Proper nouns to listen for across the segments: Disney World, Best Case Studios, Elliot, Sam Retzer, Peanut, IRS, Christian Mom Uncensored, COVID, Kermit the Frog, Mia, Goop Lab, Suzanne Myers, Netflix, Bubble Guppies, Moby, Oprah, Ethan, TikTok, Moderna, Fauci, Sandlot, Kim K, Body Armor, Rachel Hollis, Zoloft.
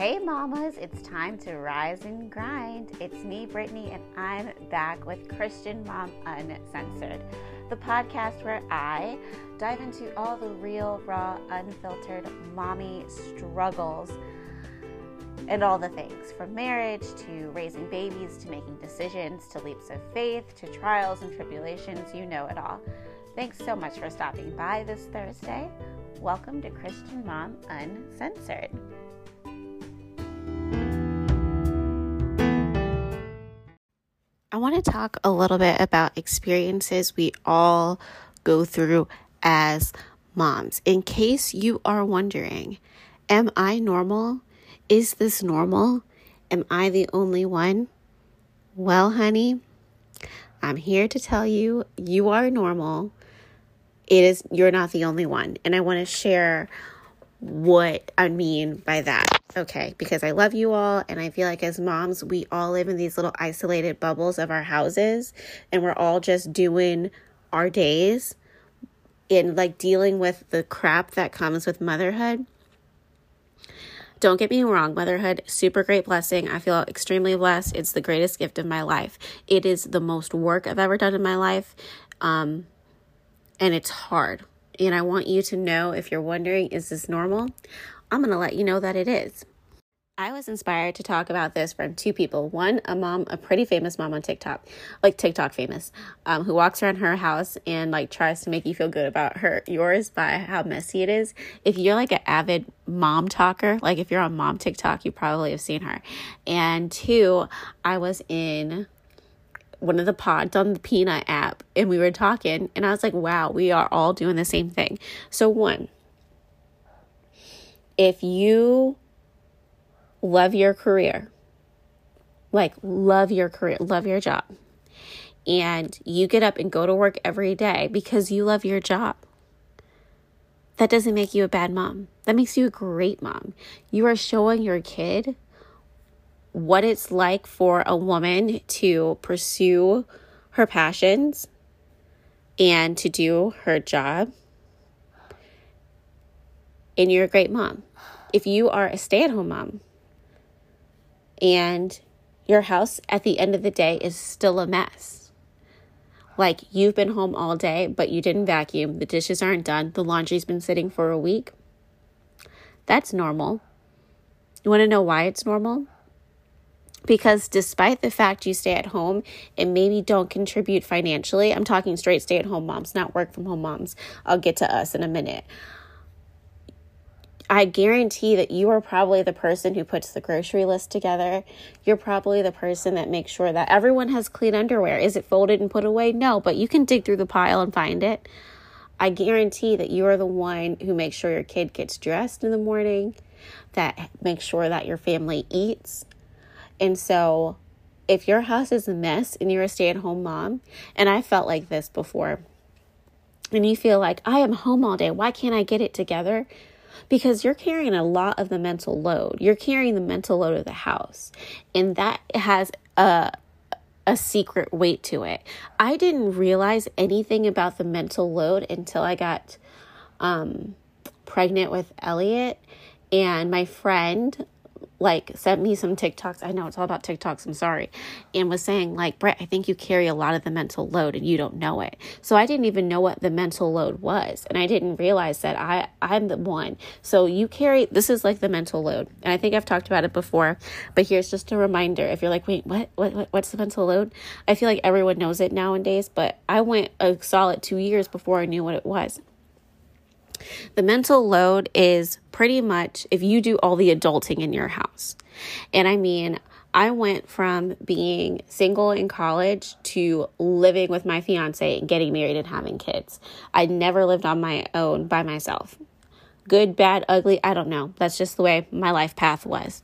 Hey mamas, it's time to rise and grind. It's me, Brittany, and I'm back with Christian Mom Uncensored, the podcast where I dive into all the real, raw, unfiltered mommy struggles and all the things, from marriage to raising babies to making decisions to leaps of faith to trials and tribulations. You know it all. Thanks so much for stopping by this Thursday. Welcome to Christian Mom Uncensored. I want to talk a little bit about experiences we all go through as moms. In case you are wondering, am I normal? Is this normal? Am I the only one? Well, honey, I'm here to tell you, you are normal. You're not the only one. And I want to share what I mean by that. Okay, because I love you all, and I feel like as moms, we all live in these little isolated bubbles of our houses, and we're all just doing our days and like dealing with the crap that comes with motherhood. Don't get me wrong, motherhood, super great blessing. I feel extremely blessed. It's the greatest gift of my life. It is the most work I've ever done in my life, and it's hard. And I want you to know, if you're wondering, is this normal? I'm going to let you know that it is. I was inspired to talk about this from two people. One, a mom, a pretty famous mom on TikTok, like TikTok famous, who walks around her house and like tries to make you feel good about yours by how messy it is. If you're like an avid mom talker, like if you're on mom TikTok, you probably have seen her. And two, I was in one of the pods on the Peanut app and we were talking and I was like, wow, we are all doing the same thing. So one, if you love your career, like love your job, and you get up and go to work every day because you love your job, that doesn't make you a bad mom. That makes you a great mom. You are showing your kid what it's like for a woman to pursue her passions and to do her job. And you're a great mom. If you are a stay-at-home mom and your house at the end of the day is still a mess, like you've been home all day, but you didn't vacuum, the dishes aren't done, the laundry's been sitting for a week, that's normal. You want to know why it's normal? Because despite the fact you stay at home and maybe don't contribute financially, I'm talking straight stay-at-home moms, not work-from-home moms. I'll get to us in a minute. I guarantee that you are probably the person who puts the grocery list together. You're probably the person that makes sure that everyone has clean underwear. Is it folded and put away? No, but you can dig through the pile and find it. I guarantee that you are the one who makes sure your kid gets dressed in the morning, that makes sure that your family eats. And so if your house is a mess and you're a stay-at-home mom, and I felt like this before, and you feel like, I am home all day, why can't I get it together? Because you're carrying a lot of the mental load. You're carrying the mental load of the house. And that has a secret weight to it. I didn't realize anything about the mental load until I got pregnant with Elliot. And my friend like sent me some TikToks. I know it's all about TikToks, I'm sorry. And was saying like, Brett, I think you carry a lot of the mental load and you don't know it. So I didn't even know what the mental load was. And I didn't realize that I'm the one. So you carry, this is like the mental load. And I think I've talked about it before, but here's just a reminder. If you're like, wait, what's the mental load? I feel like everyone knows it nowadays, but I went a solid 2 years before I knew what it was. The mental load is pretty much if you do all the adulting in your house. And I mean, I went from being single in college to living with my fiance and getting married and having kids. I never lived on my own by myself. Good, bad, ugly, I don't know. That's just the way my life path was.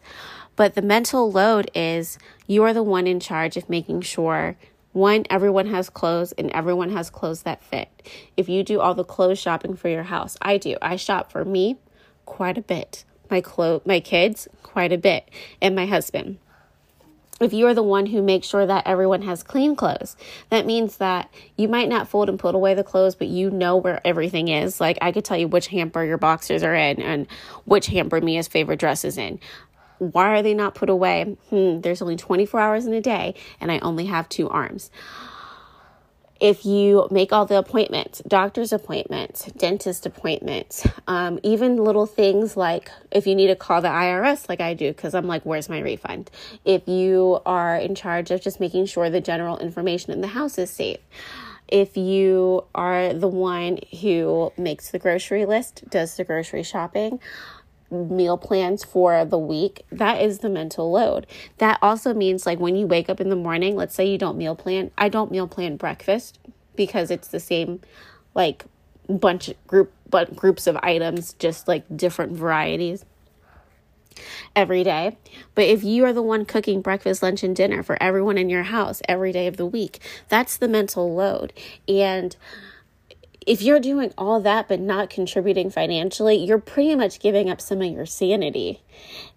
But the mental load is you are the one in charge of making sure one, everyone has clothes and everyone has clothes that fit. If you do all the clothes shopping for your house, I do. I shop for me quite a bit. My kids quite a bit, and my husband. If you are the one who makes sure that everyone has clean clothes, that means that you might not fold and put away the clothes, but you know where everything is. Like I could tell you which hamper your boxers are in and which hamper Mia's favorite dress is in. Why are they not put away? There's only 24 hours in a day and I only have two arms. If you make all the appointments, doctor's appointments, dentist appointments, even little things like if you need to call the IRS like I do, because I'm like, where's my refund? If you are in charge of just making sure the general information in the house is safe. If you are the one who makes the grocery list, does the grocery shopping, meal plans for the week, that is the mental load. That also means like when you wake up in the morning, let's say you don't meal plan. I don't meal plan breakfast because it's the same like groups of items, just like different varieties every day. But if you are the one cooking breakfast, lunch, and dinner for everyone in your house every day of the week, that's the mental load. And if you're doing all that but not contributing financially, you're pretty much giving up some of your sanity.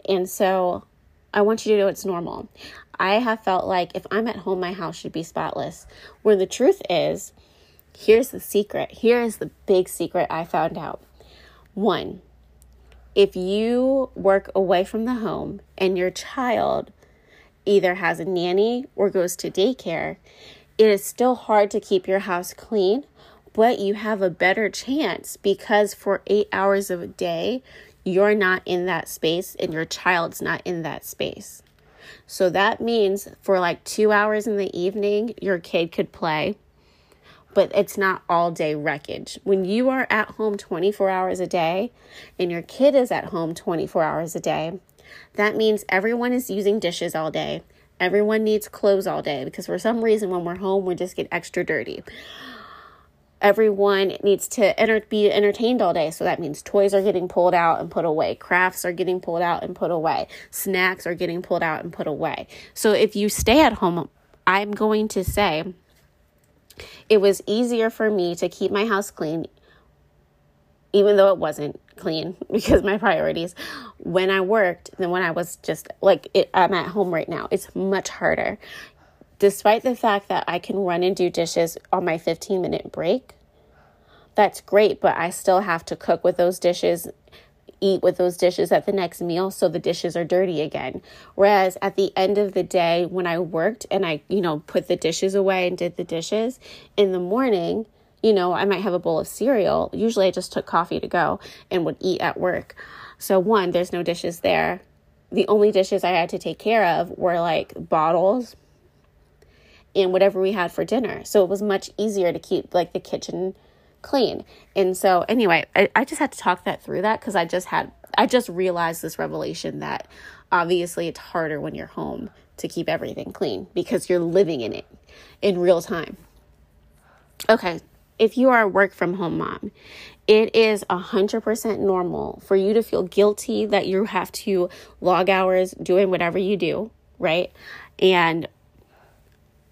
And so I want you to know it's normal. I have felt like if I'm at home, my house should be spotless. Where the truth is, here's the secret. Here is the big secret I found out. 1, if you work away from the home and your child either has a nanny or goes to daycare, it is still hard to keep your house clean. But you have a better chance because for 8 hours of a day, you're not in that space and your child's not in that space. So that means for like 2 hours in the evening, your kid could play, but it's not all day wreckage. When you are at home 24 hours a day and your kid is at home 24 hours a day, that means everyone is using dishes all day. Everyone needs clothes all day because for some reason when we're home, we just get extra dirty. Everyone needs to be entertained all day. So that means toys are getting pulled out and put away. Crafts are getting pulled out and put away. Snacks are getting pulled out and put away. So if you stay at home, I'm going to say it was easier for me to keep my house clean, even though it wasn't clean because my priorities when I worked than when I was just like I'm at home right now. It's much harder. Despite the fact that I can run and do dishes on my 15-minute break, that's great, but I still have to cook with those dishes, eat with those dishes at the next meal, so the dishes are dirty again. Whereas at the end of the day, when I worked and I, put the dishes away and did the dishes, in the morning, I might have a bowl of cereal. Usually I just took coffee to go and would eat at work. So 1, there's no dishes there. The only dishes I had to take care of were like bottles and whatever we had for dinner. So it was much easier to keep like the kitchen clean. And so anyway, I just had to talk that through that because I just realized this revelation that obviously it's harder when you're home to keep everything clean because you're living in it in real time. Okay. If you are a work from home mom, it is 100% normal for you to feel guilty that you have to log hours doing whatever you do, right? And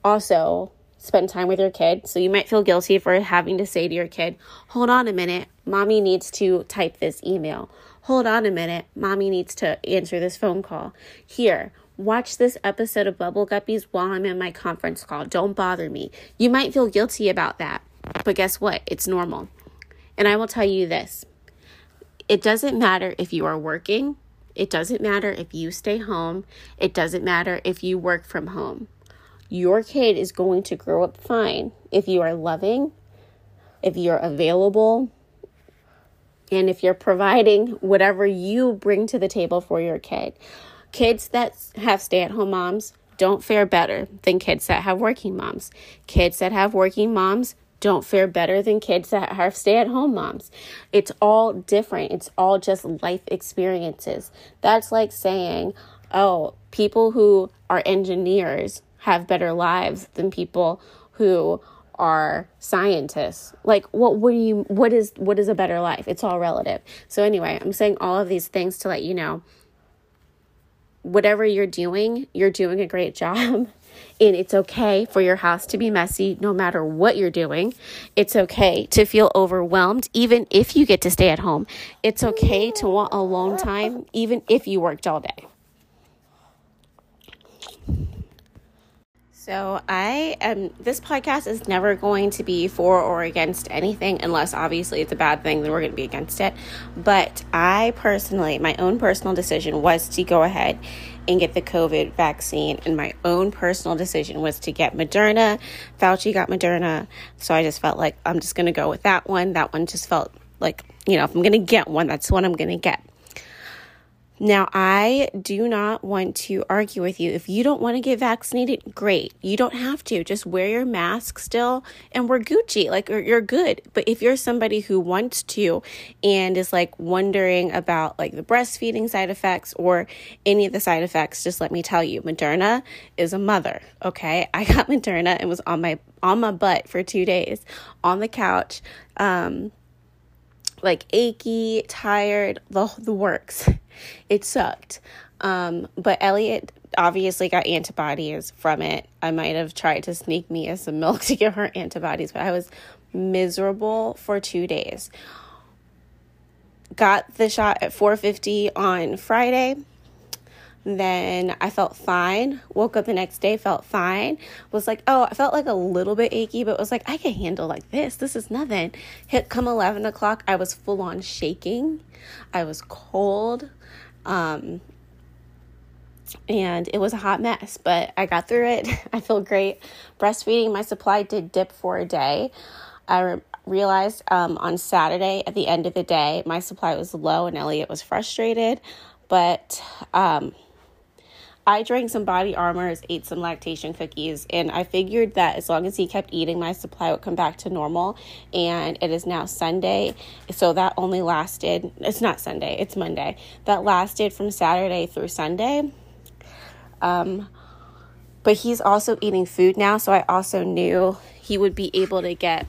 also spend time with your kid. So you might feel guilty for having to say to your kid, hold on a minute, mommy needs to type this email. Hold on a minute, mommy needs to answer this phone call. Here, watch this episode of Bubble Guppies while I'm in my conference call. Don't bother me. You might feel guilty about that, but guess what? It's normal. And I will tell you this. It doesn't matter if you are working. It doesn't matter if you stay home. It doesn't matter if you work from home. Your kid is going to grow up fine if you are loving, if you're available, and if you're providing whatever you bring to the table for your kid. Kids that have stay-at-home moms don't fare better than kids that have working moms. Kids that have working moms don't fare better than kids that have stay-at-home moms. It's all different. It's all just life experiences. That's like saying, oh, people who are engineers have better lives than people who are scientists. Like, what is a better life? It's all relative. So anyway, I'm saying all of these things to let you know, whatever you're doing a great job. And it's okay for your house to be messy no matter what you're doing. It's okay to feel overwhelmed even if you get to stay at home. It's okay to want alone time even if you worked all day. So this podcast is never going to be for or against anything, unless obviously it's a bad thing, then we're going to be against it. But I personally, my own personal decision was to go ahead and get the COVID vaccine. And my own personal decision was to get Moderna. Fauci got Moderna. So I just felt like I'm just going to go with that one. That one just felt like, you know, if I'm going to get one, that's what I'm going to get. Now, I do not want to argue with you. If you don't want to get vaccinated, great. You don't have to. Just wear your mask still and we're Gucci. Like, you're good. But if you're somebody who wants to and is, like, wondering about, like, the breastfeeding side effects or any of the side effects, just let me tell you, Moderna is a mother, okay? I got Moderna and was on my butt for 2 days on the couch, like achy, tired, the works. It sucked. But Elliot obviously got antibodies from it. I might have tried to sneak Mia some milk to give her antibodies, but I was miserable for 2 days. Got the shot at 4:50 on Friday. Then I felt fine, woke up the next day, felt fine, was like, oh, I felt like a little bit achy, but was like, I can handle like this. This is nothing. Come 11 o'clock, I was full on shaking. I was cold. And it was a hot mess, but I got through it. I feel great. Breastfeeding, my supply did dip for a day. I realized on Saturday at the end of the day, my supply was low and Elliot was frustrated, but I drank some Body Armors, ate some lactation cookies, and I figured that as long as he kept eating, my supply would come back to normal, and it is now Sunday, so that only lasted, it's not Sunday, it's Monday, that lasted from Saturday through Sunday, but he's also eating food now, so I also knew he would be able to get,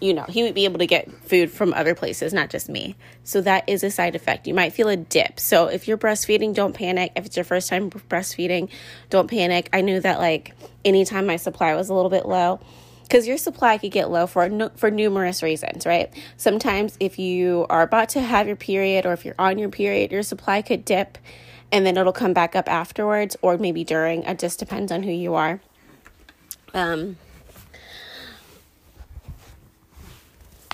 you know, he would be able to get food from other places, not just me. So that is a side effect. You might feel a dip. So if you're breastfeeding, don't panic. If it's your first time breastfeeding, don't panic. I knew that, like, anytime my supply was a little bit low, because your supply could get low for numerous reasons, right? Sometimes if you are about to have your period or if you're on your period, your supply could dip and then it'll come back up afterwards or maybe during. It just depends on who you are.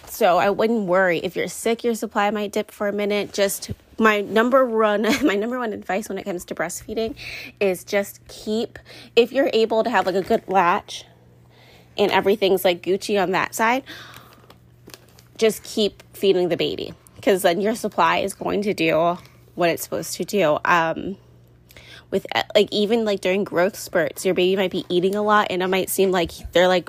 So I wouldn't worry. If you're sick, your supply might dip for a minute. Just my number one advice when it comes to breastfeeding is just if you're able to have like a good latch and everything's like Gucci on that side, just keep feeding the baby because then your supply is going to do what it's supposed to do. With like even like during growth spurts, your baby might be eating a lot and it might seem like they're like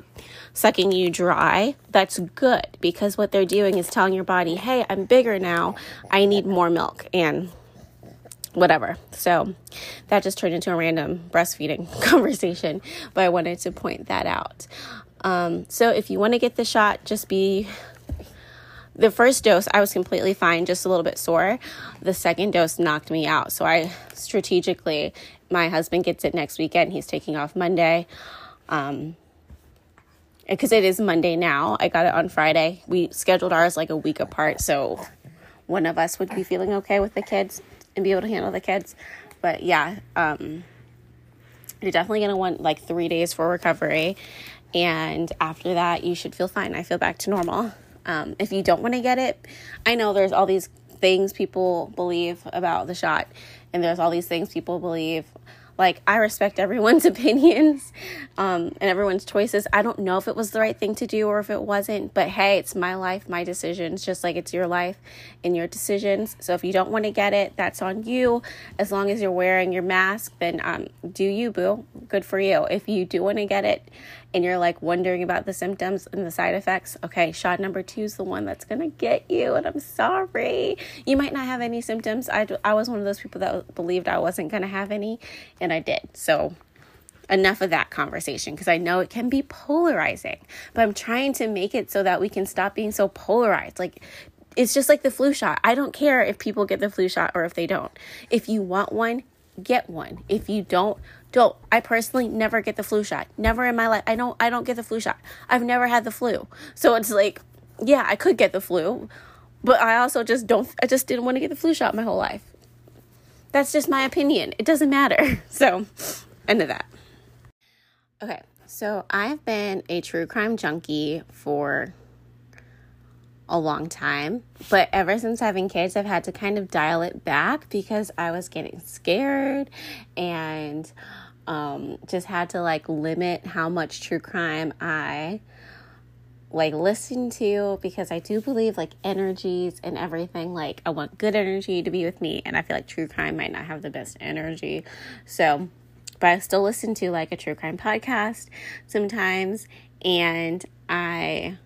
sucking you dry. That's good because what they're doing is telling your body, hey, I'm bigger now. I need more milk and whatever. So that just turned into a random breastfeeding conversation, but I wanted to point that out. So if you want to get the shot, the first dose, I was completely fine, just a little bit sore. The second dose knocked me out. So I strategically, my husband gets it next weekend. He's taking off Monday. Because it is Monday now. I got it on Friday. We scheduled ours like a week apart. So one of us would be feeling okay with the kids and be able to handle the kids. But yeah, you're definitely going to want like 3 days for recovery. And after that, you should feel fine. I feel back to normal. If you don't want to get it, I know there's all these things people believe about the shot, and there's all these things people believe. Like, I respect everyone's opinions, and everyone's choices. I don't know if it was the right thing to do or if it wasn't, but hey, it's my life, my decisions, just like it's your life and your decisions. So if you don't want to get it, that's on you. As long as you're wearing your mask, then do you, boo. Good for you. If you do want to get it and you're like wondering about the symptoms and the side effects, okay, shot number 2 is the one that's going to get you, and I'm sorry. You might not have any symptoms. I was one of those people that believed I wasn't going to have any. And I did. So enough of that conversation because I know it can be polarizing, but I'm trying to make it so that we can stop being so polarized. Like, it's just like the flu shot. I don't care if people get the flu shot or if they don't. If you want one, get one. If you don't. I personally never get the flu shot. Never in my life. I don't get the flu shot. I've never had the flu. So it's like, yeah, I could get the flu, but I also just didn't want to get the flu shot my whole life. That's just my opinion. It doesn't matter. So, end of that. Okay, so I've been a true crime junkie for a long time, but ever since having kids, I've had to kind of dial it back because I was getting scared and just had to like limit how much true crime I like listen to, because I do believe like energies and everything. Like I want good energy to be with me, and I feel like true crime might not have the best energy. So, but I still listen to like a true crime podcast sometimes, and I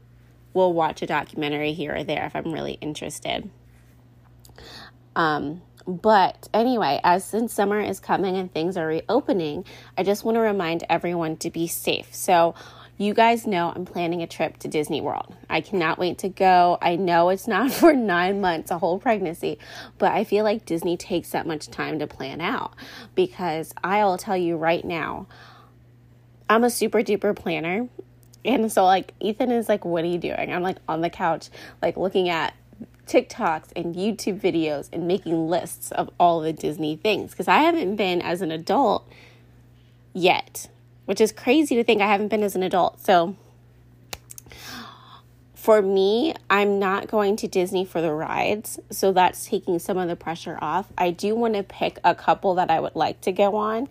will watch a documentary here or there if I'm really interested. But anyway, as since summer is coming and things are reopening, I just want to remind everyone to be safe. So you guys know I'm planning a trip to Disney World. I cannot wait to go. I know it's not for 9 months, a whole pregnancy, but I feel like Disney takes that much time to plan out, because I will tell you right now, I'm a super duper planner. And so like Ethan is like, what are you doing? I'm like on the couch, like looking at TikToks and YouTube videos and making lists of all the Disney things, because I haven't been as an adult yet, which is crazy to think I haven't been as an adult. So for me, I'm not going to Disney for the rides, so that's taking some of the pressure off. I do want to pick a couple that I would like to go on,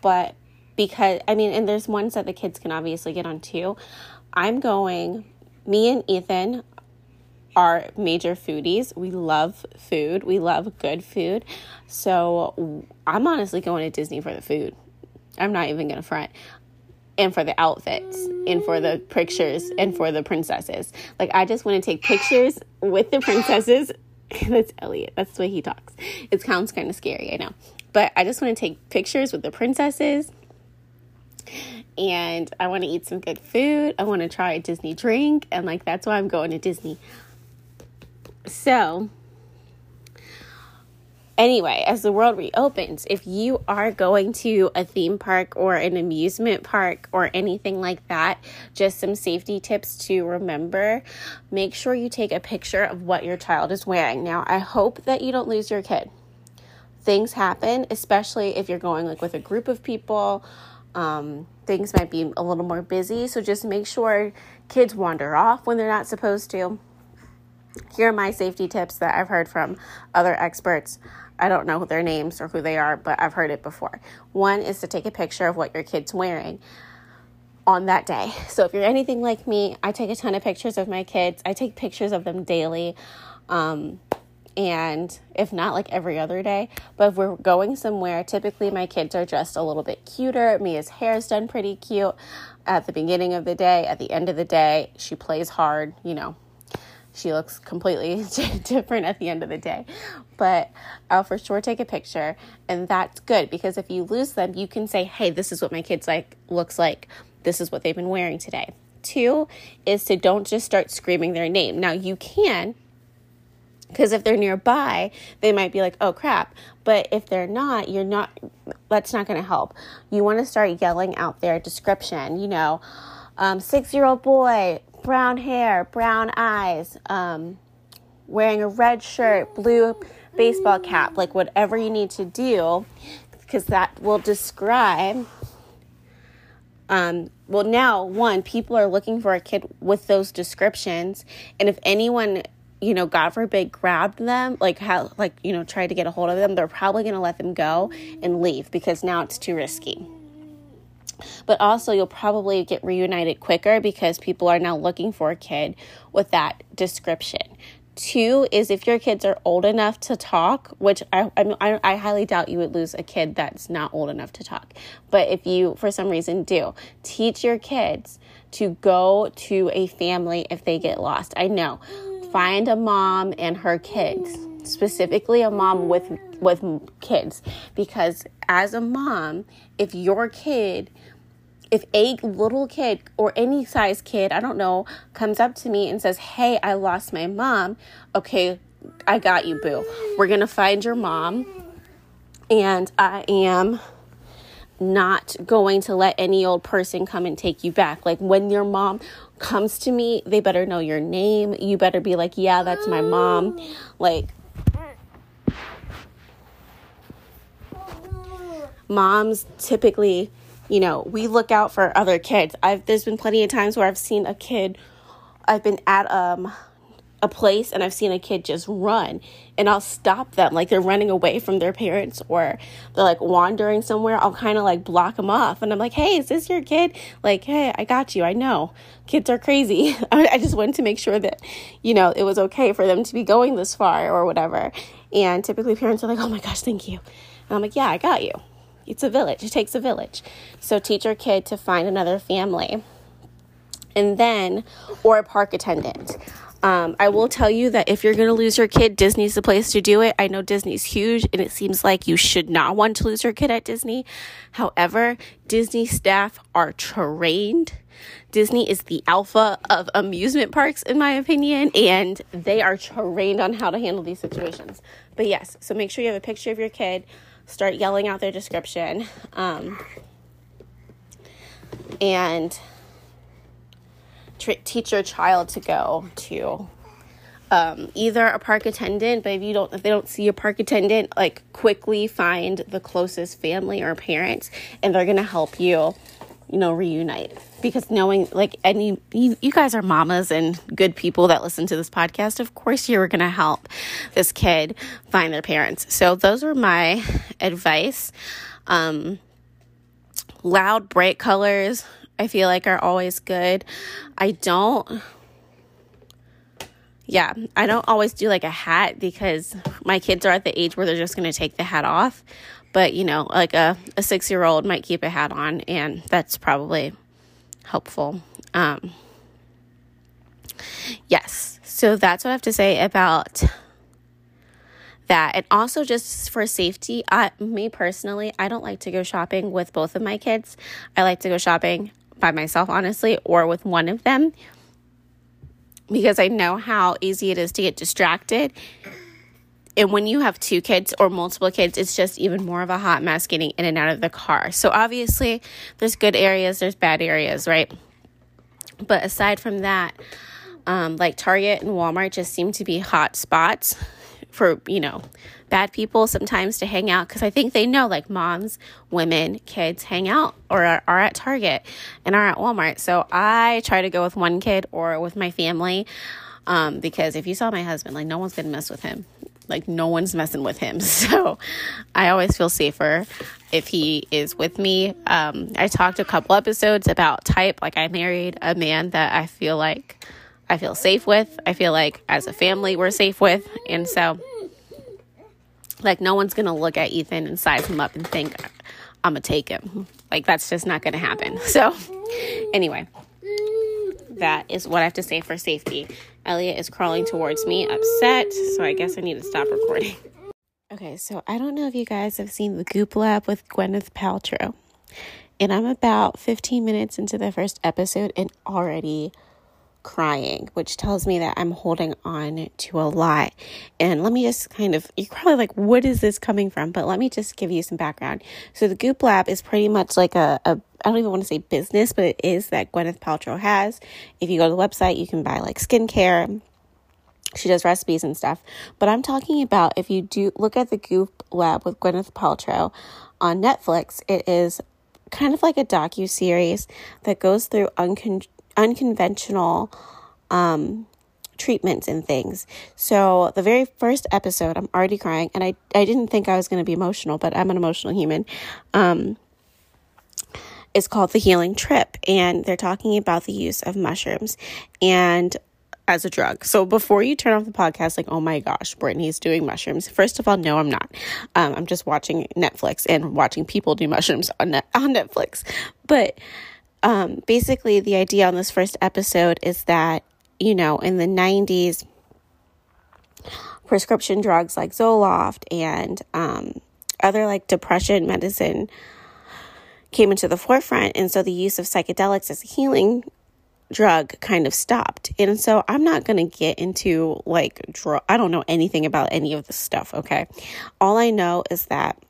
but because, I mean, and there's ones that the kids can obviously get on too. I'm going, me and Ethan are major foodies. We love food. We love good food. So I'm honestly going to Disney for the food. I'm not even going to front. And for the outfits, and for the pictures, and for the princesses. Like, I just want to take pictures with the princesses. That's Elliot. That's the way he talks. It sounds kind of scary, I know. But I just want to take pictures with the princesses. And I want to eat some good food. I want to try a Disney drink. And, like, that's why I'm going to Disney. So, anyway, as the world reopens, if you are going to a theme park or an amusement park or anything like that, just some safety tips to remember. Make sure you take a picture of what your child is wearing. Now, I hope that you don't lose your kid. Things happen, especially if you're going, like, with a group of people. Things might be a little more busy, so just make sure kids wander off when they're not supposed to. Here are my safety tips that I've heard from other experts. I don't know their names or who they are, but I've heard it before. One is to take a picture of what your kid's wearing on that day. So if you're anything like me, I take a ton of pictures of my kids. I take pictures of them daily, and if not, like every other day. But if we're going somewhere, typically my kids are dressed a little bit cuter. Mia's hair is done pretty cute at the beginning of the day. At the end of the day, she plays hard, you know. She looks completely different at the end of the day. But I'll for sure take a picture. And that's good, because if you lose them, you can say, hey, this is what my kids like looks like. This is what they've been wearing today. Two is to don't just start screaming their name. Now, you can, because if they're nearby, they might be like, oh, crap. But if they're not, that's not going to help. You want to start yelling out their description, you know, 6-year-old boy, brown hair, brown eyes, wearing a red shirt, blue baseball cap, like whatever you need to do, because that will describe, well, now, one, people are looking for a kid with those descriptions, and if anyone, you know, God forbid, grabbed them, tried to get a hold of them, they're probably going to let them go and leave, because now it's too risky. But also, you'll probably get reunited quicker, because people are now looking for a kid with that description. Two is if your kids are old enough to talk, which I highly doubt you would lose a kid that's not old enough to talk. But if you, for some reason, do, teach your kids to go to a family if they get lost. I know. Find a mom and her kids, specifically a mom with kids, because as a mom, if a little kid or any size kid, I don't know, comes up to me and says, hey, I lost my mom. Okay, I got you, boo. We're going to find your mom. And I am not going to let any old person come and take you back. Like, when your mom comes to me, they better know your name. You better be like, yeah, that's my mom. Like, moms typically you know, we look out for other kids. There's been plenty of times where I've seen a kid, I've been at a place and I've seen a kid just run, and I'll stop them, like they're running away from their parents or they're like wandering somewhere. I'll kind of like block them off, and I'm like, hey, is this your kid? Like, hey, I got you. I know kids are crazy. I just wanted to make sure that, you know, it was okay for them to be going this far or whatever. And typically parents are like, oh my gosh, thank you. And I'm like, yeah, I got you. It's a village. It takes a village. So teach your kid to find another family, and then, or a park attendant. I will tell you that if you're going to lose your kid, Disney's the place to do it. I know Disney's huge, and it seems like you should not want to lose your kid at Disney. However, Disney staff are trained. Disney is the alpha of amusement parks, in my opinion, and they are trained on how to handle these situations. But yes, so make sure you have a picture of your kid. Start yelling out their description. And teach your child to go to either a park attendant, but if they don't see a park attendant, like quickly find the closest family or parents, and they're gonna help you, you know, reunite. Because knowing, like, any you guys are mamas and good people that listen to this podcast, of course you were gonna help this kid find their parents. So those were my advice. Loud, bright colors, I feel like, are always good. I don't always do like a hat, because my kids are at the age where they're just going to take the hat off. But, you know, like a 6-year-old might keep a hat on, and that's probably helpful. Yes. So that's what I have to say about that. And also, just for safety, I don't like to go shopping with both of my kids. I like to go shopping by myself, honestly, or with one of them, because I know how easy it is to get distracted. And when you have two kids or multiple kids, it's just even more of a hot mess getting in and out of the car. So obviously there's good areas, there's bad areas, right? But aside from that, like Target and Walmart just seem to be hot spots for, you know, bad people sometimes to hang out, because I think they know, like, moms, women, kids hang out or are at Target and are at Walmart. So I try to go with one kid or with my family, because if you saw my husband, like, no one's gonna mess with him. Like, no one's messing with him. So I always feel safer if he is with me. I talked a couple episodes about type. Like, I married a man that I feel safe with. I feel like as a family we're safe with. And so, like, no one's going to look at Ethan and size him up and think, I'm going to take him. Like, that's just not going to happen. So anyway, that is what I have to say for safety. Elliot is crawling towards me, upset. So I guess I need to stop recording. Okay, so I don't know if you guys have seen the Goop Lab with Gwyneth Paltrow. And I'm about 15 minutes into the first episode and already crying, which tells me that I'm holding on to a lot. And let me just you're probably like, what is this coming from? But let me just give you some background. So the Goop Lab is pretty much like a I don't even want to say business, but it is that Gwyneth Paltrow has. If you go to the website, you can buy like skincare. She does recipes and stuff. But I'm talking about, if you do look at the Goop Lab with Gwyneth Paltrow on Netflix, it is kind of like a docuseries that goes through unconventional treatments and things. So the very first episode, I'm already crying, and I didn't think I was going to be emotional, but I'm an emotional human. It's called The Healing Trip, and they're talking about the use of mushrooms and as a drug. So before you turn off the podcast, like, oh my gosh, Brittany's doing mushrooms. First of all, no, I'm not. I'm just watching Netflix and watching people do mushrooms on Netflix. But basically, the idea on this first episode is that, you know, in the 90s, prescription drugs like Zoloft and other like depression medicine came into the forefront. And so the use of psychedelics as a healing drug kind of stopped. And so I'm not going to get into like I don't know anything about any of this stuff. Okay. All I know is that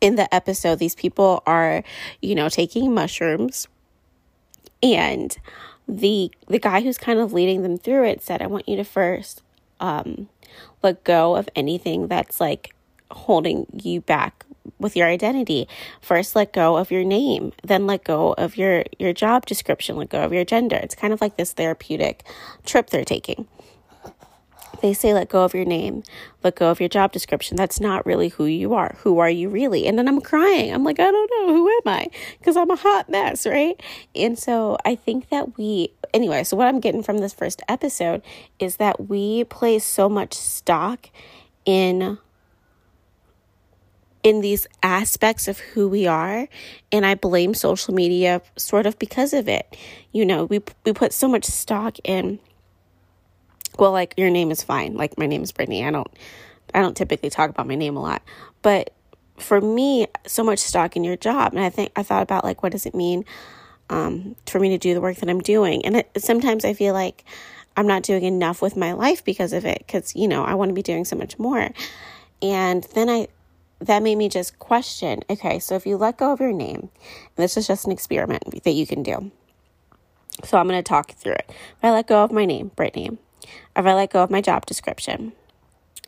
in the episode, these people are, you know, taking mushrooms, and the guy who's kind of leading them through it said, I want you to first let go of anything that's like holding you back with your identity. First, let go of your name. Then let go of your job description. Let go of your gender. It's kind of like this therapeutic trip they're taking. They say, let go of your name, let go of your job description. That's not really who you are. Who are you really? And then I'm crying. I'm like, I don't know. Who am I? Because I'm a hot mess, right? And so I think that so what I'm getting from this first episode is that we place so much stock in these aspects of who we are. And I blame social media sort of because of it. You know, we put so much stock in, well, like, your name is fine. Like, my name is Brittany. I don't typically talk about my name a lot. But for me, so much stock in your job. And I thought about, like, what does it mean for me to do the work that I'm doing? And sometimes I feel like I'm not doing enough with my life because of it. Because, you know, I want to be doing so much more. And then that made me just question, okay, so if you let go of your name, and this is just an experiment that you can do. So I'm going to talk through it. If I let go of my name, Brittany, if I let go of my job description,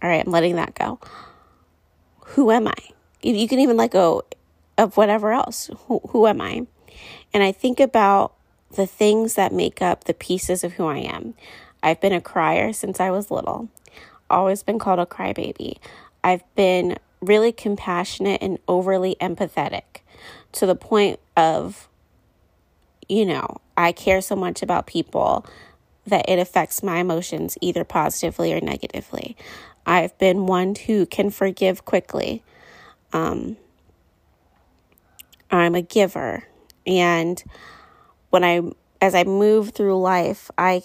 all right, I'm letting that go. Who am I? You can even let go of whatever else. Who am I? And I think about the things that make up the pieces of who I am. I've been a crier since I was little. Always been called a crybaby. I've been really compassionate and overly empathetic to the point of, you know, I care so much about people that it affects my emotions either positively or negatively. I've been one who can forgive quickly. I'm a giver. And as I move through life, I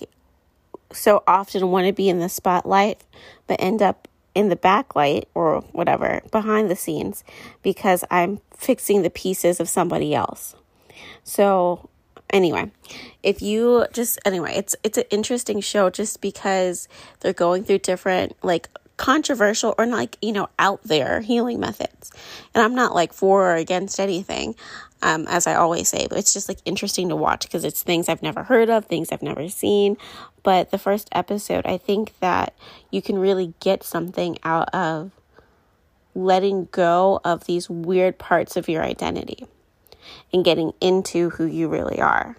so often want to be in the spotlight, but end up in the backlight or whatever, behind the scenes, because I'm fixing the pieces of somebody else. So anyway, it's an interesting show just because they're going through different, like, controversial or, like, you know, out there healing methods. And I'm not, like, for or against anything, as I always say, but it's just, like, interesting to watch because it's things I've never heard of, things I've never seen. But the first episode, I think that you can really get something out of letting go of these weird parts of your identity and getting into who you really are.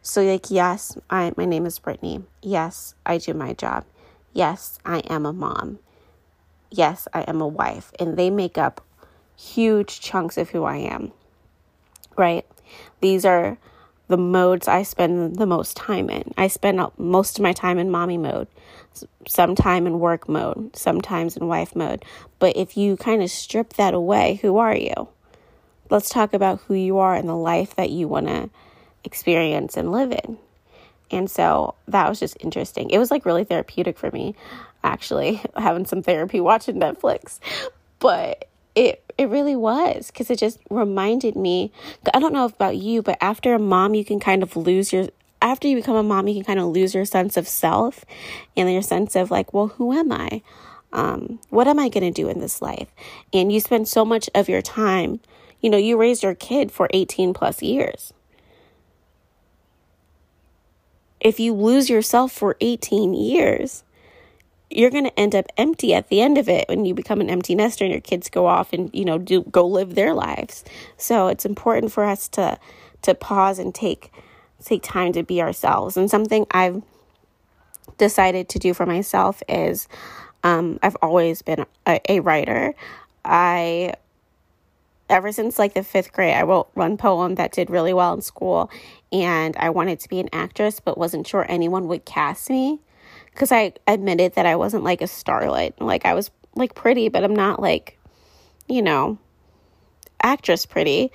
So, like, yes, my name is Brittany. Yes, I do my job. Yes, I am a mom. Yes, I am a wife. And they make up huge chunks of who I am, right? These are the modes I spend the most time in. I spend most of my time in mommy mode, some time in work mode, sometimes in wife mode. But if you kind of strip that away, who are you? Let's talk about who you are and the life that you want to experience and live in. And so that was just interesting. It was, like, really therapeutic for me, actually, having some therapy watching Netflix. But it really was, because it just reminded me, I don't know about you, but after you become a mom, you can kind of lose your sense of self and your sense of, like, well, who am I? What am I going to do in this life? And you spend so much of your time, you know, you raised your kid for 18 plus years. If you lose yourself for 18 years, you're going to end up empty at the end of it when you become an empty nester and your kids go off and, you know, go live their lives. So it's important for us to pause and take time to be ourselves. And something I've decided to do for myself is I've always been a writer. Ever since, like, the fifth grade, I wrote one poem that did really well in school, and I wanted to be an actress but wasn't sure anyone would cast me because I admitted that I wasn't, like, a starlet. Like, I was, like, pretty, but I'm not, like, you know, actress pretty.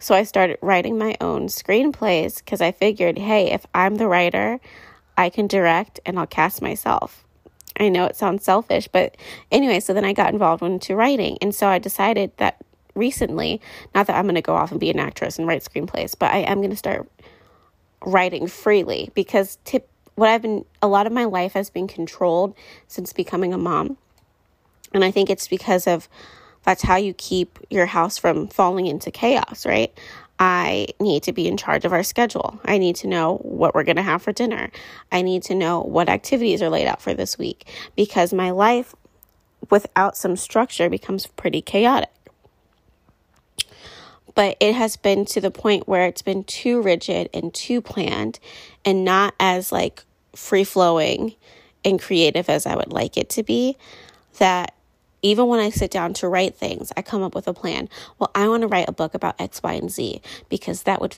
So I started writing my own screenplays because I figured, hey, if I'm the writer, I can direct and I'll cast myself. I know it sounds selfish, but anyway, so then I got involved into writing, and so I decided that recently, not that I'm going to go off and be an actress and write screenplays, but I am going to start writing freely because a lot of my life has been controlled since becoming a mom. And I think it's because that's how you keep your house from falling into chaos, right? I need to be in charge of our schedule. I need to know what we're going to have for dinner. I need to know what activities are laid out for this week because my life without some structure becomes pretty chaotic. but it has been to the point where it's been too rigid and too planned and not as like free-flowing and creative as I would like it to be, that even when I sit down to write things, I come up with a plan. Well, I want to write a book about X, Y, and Z because that would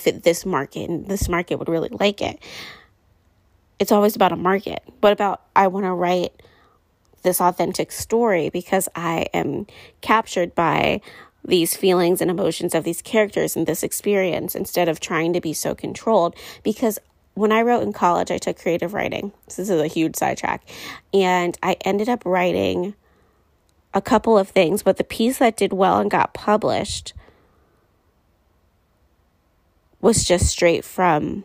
fit this market and this market would really like it. It's always about a market. What about I want to write this authentic story because I am captured by these feelings and emotions of these characters and this experience, instead of trying to be so controlled. Because when I wrote in college, I took creative writing. So this is a huge sidetrack. And I ended up writing a couple of things, but the piece that did well and got published was just straight from,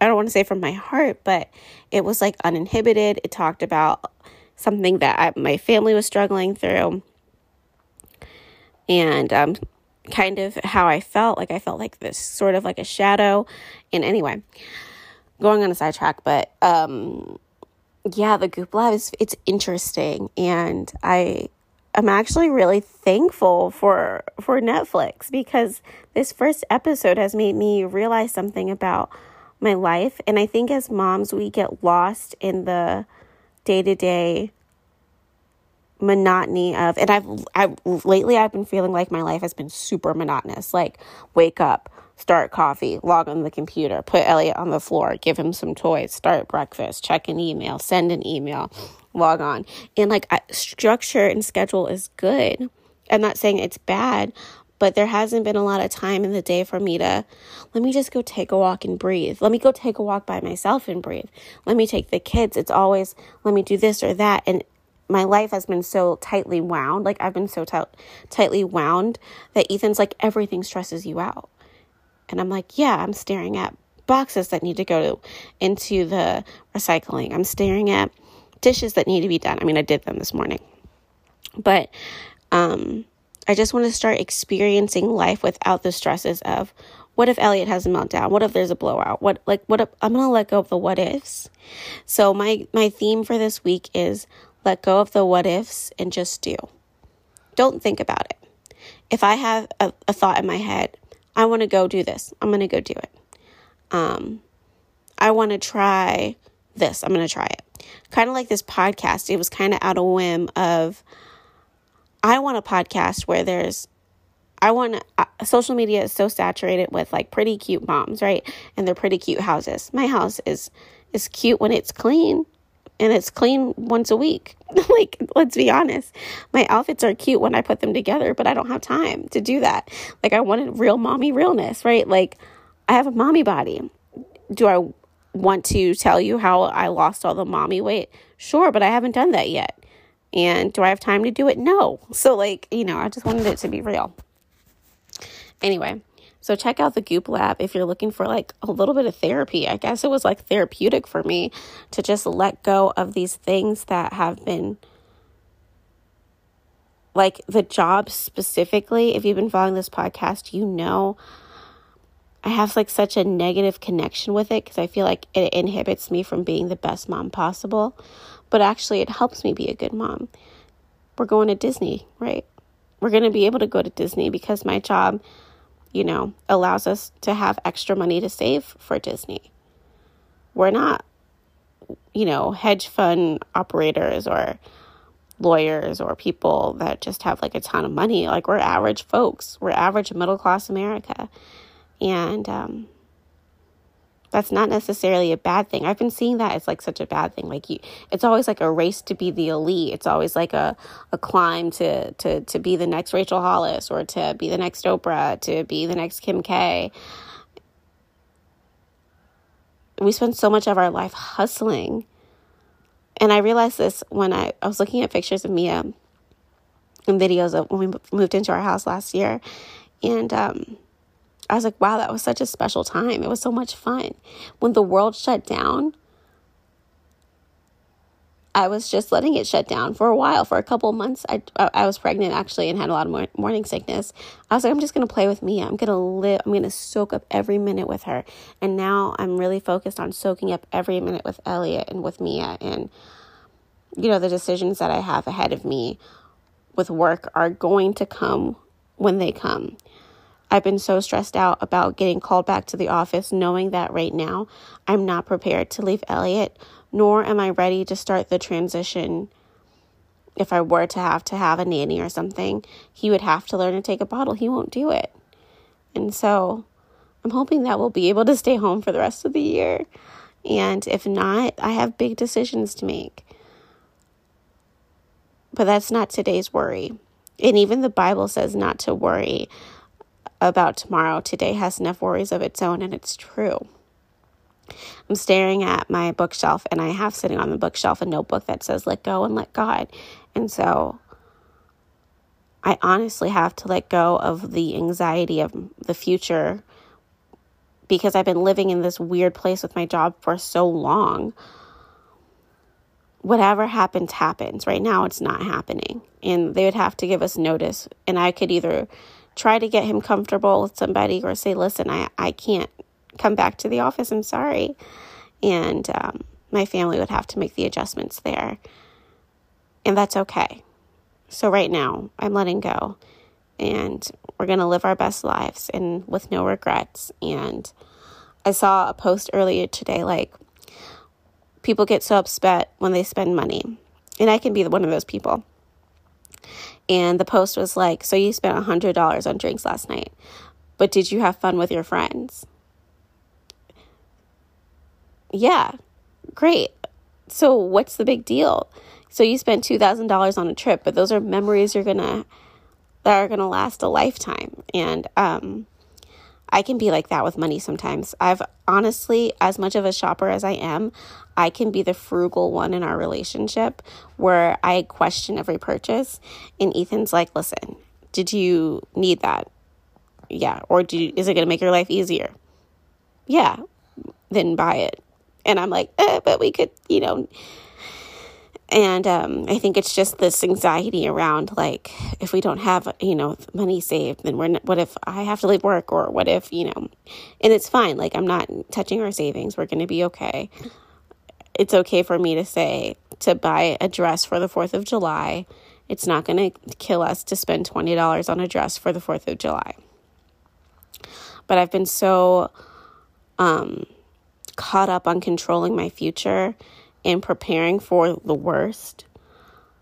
I don't want to say from my heart, but it was like uninhibited. It talked about something that my family was struggling through, and kind of how I felt. Like I felt like this sort of like a shadow. And anyway, going on a sidetrack, but yeah, the Goop Lab it's interesting, and I'm actually really thankful for Netflix, because this first episode has made me realize something about my life. And I think as moms, we get lost in the day-to-day monotony of, and I've been feeling like my life has been super monotonous. Like wake up, start coffee, log on the computer, put Elliot on the floor, give him some toys, start breakfast, check an email, send an email, log on. And like structure and schedule is good. I'm not saying it's bad, but there hasn't been a lot of time in the day for me to, let me just go take a walk and breathe. Let me go take a walk by myself and breathe. Let me take the kids. It's always, let me do this or that. And my life has been so tightly wound. Like I've been so tightly wound that Ethan's like, everything stresses you out. And I'm like, yeah, I'm staring at boxes that need to go into the recycling. I'm staring at dishes that need to be done. I mean, I did them this morning, but, I just want to start experiencing life without the stresses of what if Elliot has a meltdown? What if there's a blowout? What if I'm going to let go of the what ifs. So my theme for this week is let go of the what ifs and just do. Don't think about it. If I have a thought in my head, I want to go do this, I'm going to go do it. I want to try this, I'm going to try it. Kind of like this podcast. It was kind of out of whim of, I want a podcast where social media is so saturated with like pretty cute moms, right? And they're pretty cute houses. My house is cute when it's clean, and it's clean once a week. Like, let's be honest. My outfits are cute when I put them together, but I don't have time to do that. Like I wanted real mommy realness, right? Like I have a mommy body. Do I want to tell you how I lost all the mommy weight? Sure, but I haven't done that yet. And do I have time to do it? No. So like, I just wanted it to be real. Anyway, so check out the Goop Lab if you're looking for like a little bit of therapy. I guess it was like therapeutic for me to just let go of these things that have been like the job specifically. If you've been following this podcast, I have like such a negative connection with it because I feel like it inhibits me from being the best mom possible. But actually, it helps me be a good mom. We're going to Disney, right? We're going to be able to go to Disney because my job, allows us to have extra money to save for Disney. We're not, hedge fund operators or lawyers or people that just have like a ton of money. Like we're average folks. We're average middle class America. And that's not necessarily a bad thing. I've been seeing that it's like such a bad thing. Like it's always like a race to be the elite. It's always like a climb to be the next Rachel Hollis or to be the next Oprah, to be the next Kim K. We spend so much of our life hustling. And I realized this when I was looking at pictures of Mia and videos of when we moved into our house last year. And, I was like, wow, that was such a special time. It was so much fun. When the world shut down, I was just letting it shut down for a while. For a couple of months, I was pregnant actually and had a lot of morning sickness. I was like, I'm just going to play with Mia. I'm going to live. I'm going to soak up every minute with her. And now I'm really focused on soaking up every minute with Elliot and with Mia. And, the decisions that I have ahead of me with work are going to come when they come. I've been so stressed out about getting called back to the office, knowing that right now I'm not prepared to leave Elliot, nor am I ready to start the transition. If I were to have a nanny or something, he would have to learn to take a bottle. He won't do it. And so I'm hoping that we'll be able to stay home for the rest of the year. And if not, I have big decisions to make. But that's not today's worry. And even the Bible says not to worry about tomorrow. Today has enough worries of its own, and it's true. I'm staring at my bookshelf, and I have sitting on the bookshelf a notebook that says, let go and let God. And so I honestly have to let go of the anxiety of the future, because I've been living in this weird place with my job for so long. Whatever happens, happens. Right now, it's not happening. And they would have to give us notice. And I could either try to get him comfortable with somebody or say, listen, I can't come back to the office. I'm sorry. And my family would have to make the adjustments there. And that's okay. So right now, I'm letting go. And we're going to live our best lives and with no regrets. And I saw a post earlier today, like, people get so upset when they spend money. And I can be one of those people. And the post was like, so you spent $100 on drinks last night, but did you have fun with your friends? Yeah, great. So what's the big deal? So you spent $2,000 on a trip, but those are memories that are gonna last a lifetime. And I can be like that with money sometimes. I've honestly, as much of a shopper as I am, I can be the frugal one in our relationship where I question every purchase. And Ethan's like, listen, did you need that? Yeah. Or is it going to make your life easier? Yeah. Then buy it. And I'm like, but we could, you know. And I think it's just this anxiety around, like, if we don't have, money saved, then what if I have to leave work, or what if, and it's fine. Like, I'm not touching our savings. We're going to be okay. It's okay for me to say to buy a dress for the 4th of July. It's not going to kill us to spend $20 on a dress for the 4th of July. But I've been so caught up on controlling my future and preparing for the worst,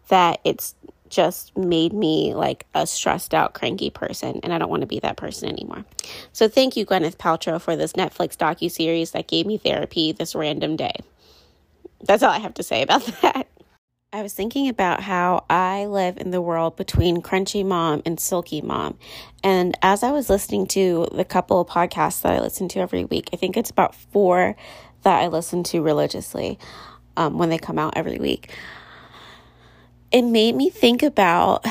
that it's just made me like a stressed out, cranky person. And I don't want to be that person anymore. So thank you, Gwyneth Paltrow, for this Netflix docuseries that gave me therapy this random day. That's all I have to say about that. I was thinking about how I live in the world between Crunchy Mom and Silky Mom. And as I was listening to the couple of podcasts that I listen to every week, I think it's about 4 that I listen to religiously. When they come out every week, it made me think about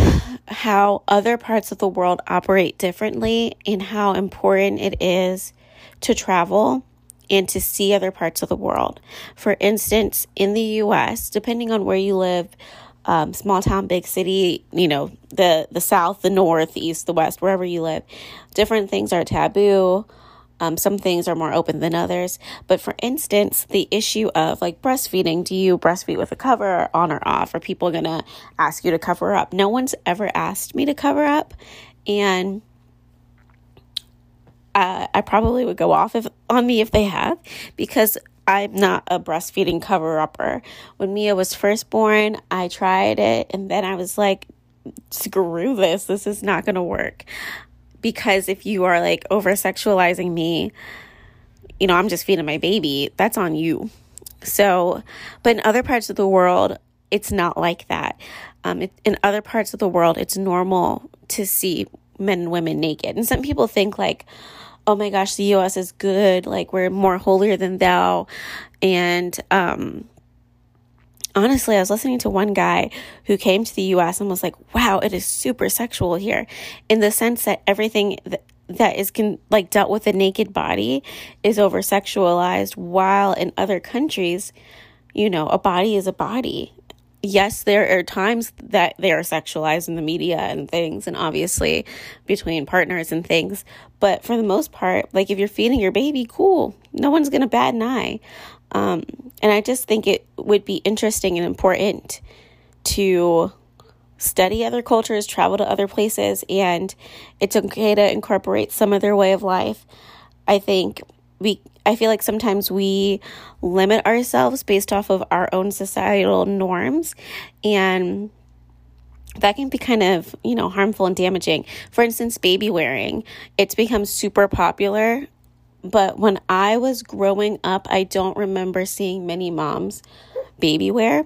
how other parts of the world operate differently and how important it is to travel and to see other parts of the world. For instance, in the U.S., depending on where you live, small town, big city, the South, the North, the East, the West, wherever you live, different things are taboo. Some things are more open than others. But for instance, the issue of like breastfeeding, do you breastfeed with a cover or on or off? Are people going to ask you to cover up? No one's ever asked me to cover up. And I probably would go off on me if they have, because I'm not a breastfeeding cover-upper. When Mia was first born, I tried it. And then I was like, screw this. This is not going to work. Because if you are like over-sexualizing me, I'm just feeding my baby, that's on you. So, but in other parts of the world, it's not like that. In other parts of the world, it's normal to see men and women naked. And some people think like, oh my gosh, the U.S. is good. Like, we're more holier than thou. And honestly, I was listening to one guy who came to the U.S. and was like, wow, it is super sexual here, in the sense that everything that is dealt with the naked body is over-sexualized, while in other countries, a body is a body. Yes, there are times that they are sexualized in the media and things, and obviously between partners and things. But for the most part, like, if you're feeding your baby, cool. No one's going to bat an eye. And I just think it would be interesting and important to study other cultures, travel to other places, and it's okay to incorporate some of their way of life. I feel like sometimes we limit ourselves based off of our own societal norms, and that can be kind of, harmful and damaging. For instance, baby wearing. It's become super popular, but when I was growing up, I don't remember seeing many moms baby wear.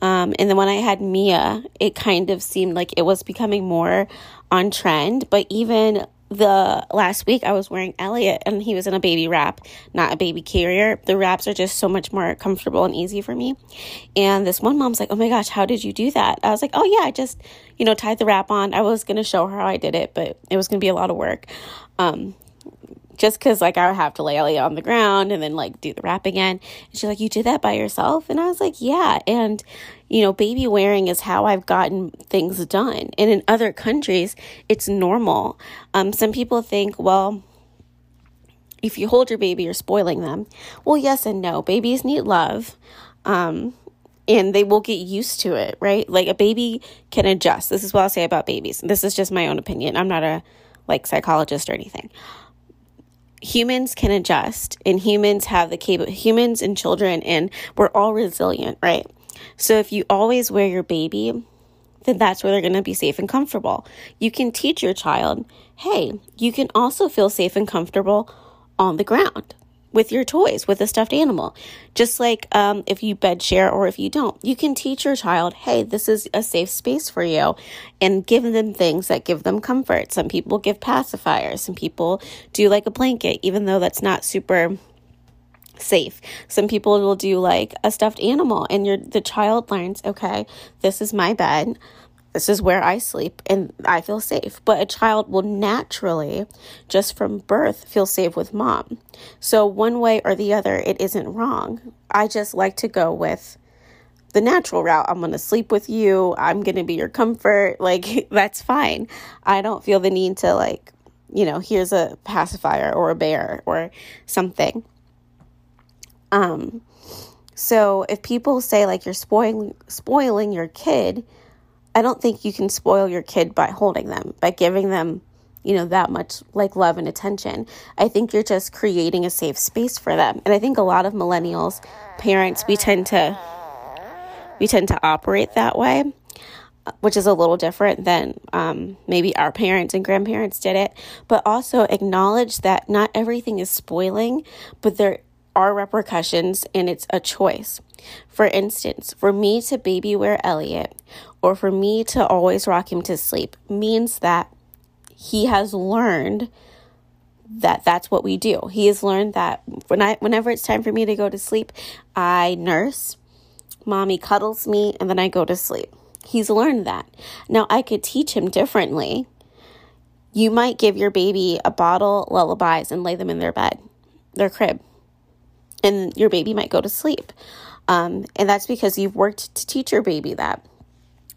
And then when I had Mia, it kind of seemed like it was becoming more on trend. But even the last week, I was wearing Elliot, and he was in a baby wrap, not a baby carrier. The wraps are just so much more comfortable and easy for me. And this one mom's like, "Oh my gosh, how did you do that?" I was like, "Oh yeah, I just, tied the wrap on." I was going to show her how I did it, but it was going to be a lot of work. Just because, I would have to lay Elliot on the ground and then, do the wrap again. And she's like, "You did that by yourself?" And I was like, "Yeah." And, baby wearing is how I've gotten things done. And in other countries, it's normal. Some people think, well, if you hold your baby, you're spoiling them. Well, yes and no. Babies need love. And they will get used to it, right? A baby can adjust. This is what I'll say about babies. This is just my own opinion. I'm not a, psychologist or anything. Humans can adjust, and humans have humans and children, and we're all resilient, right? So if you always wear your baby, then that's where they're going to be safe and comfortable. You can teach your child, hey, you can also feel safe and comfortable on the ground with your toys, with a stuffed animal. Just if you bed share or if you don't, you can teach your child, hey, this is a safe space for you, and give them things that give them comfort. Some people give pacifiers. Some people do a blanket, even though that's not super safe. Some people will do a stuffed animal, and the child learns, okay, this is my bed. This is where I sleep and I feel safe. But a child will naturally, just from birth, feel safe with mom. So one way or the other, it isn't wrong. I just like to go with the natural route. I'm going to sleep with you. I'm going to be your comfort. That's fine. I don't feel the need to here's a pacifier or a bear or something. So if people say you're spoiling your kid, I don't think you can spoil your kid by holding them, by giving them, that much love and attention. I think you're just creating a safe space for them. And I think a lot of millennials, parents, we tend to operate that way, which is a little different than maybe our parents and grandparents did it. But also acknowledge that not everything is spoiling, but there are repercussions, and it's a choice. For instance, for me to baby wear Elliot, or for me to always rock him to sleep, means that he has learned that that's what we do. He has learned that whenever it's time for me to go to sleep, I nurse, mommy cuddles me, and then I go to sleep. He's learned that. Now, I could teach him differently. You might give your baby a bottle, lullabies, and lay them in their bed, their crib, and your baby might go to sleep. And that's because you've worked to teach your baby that.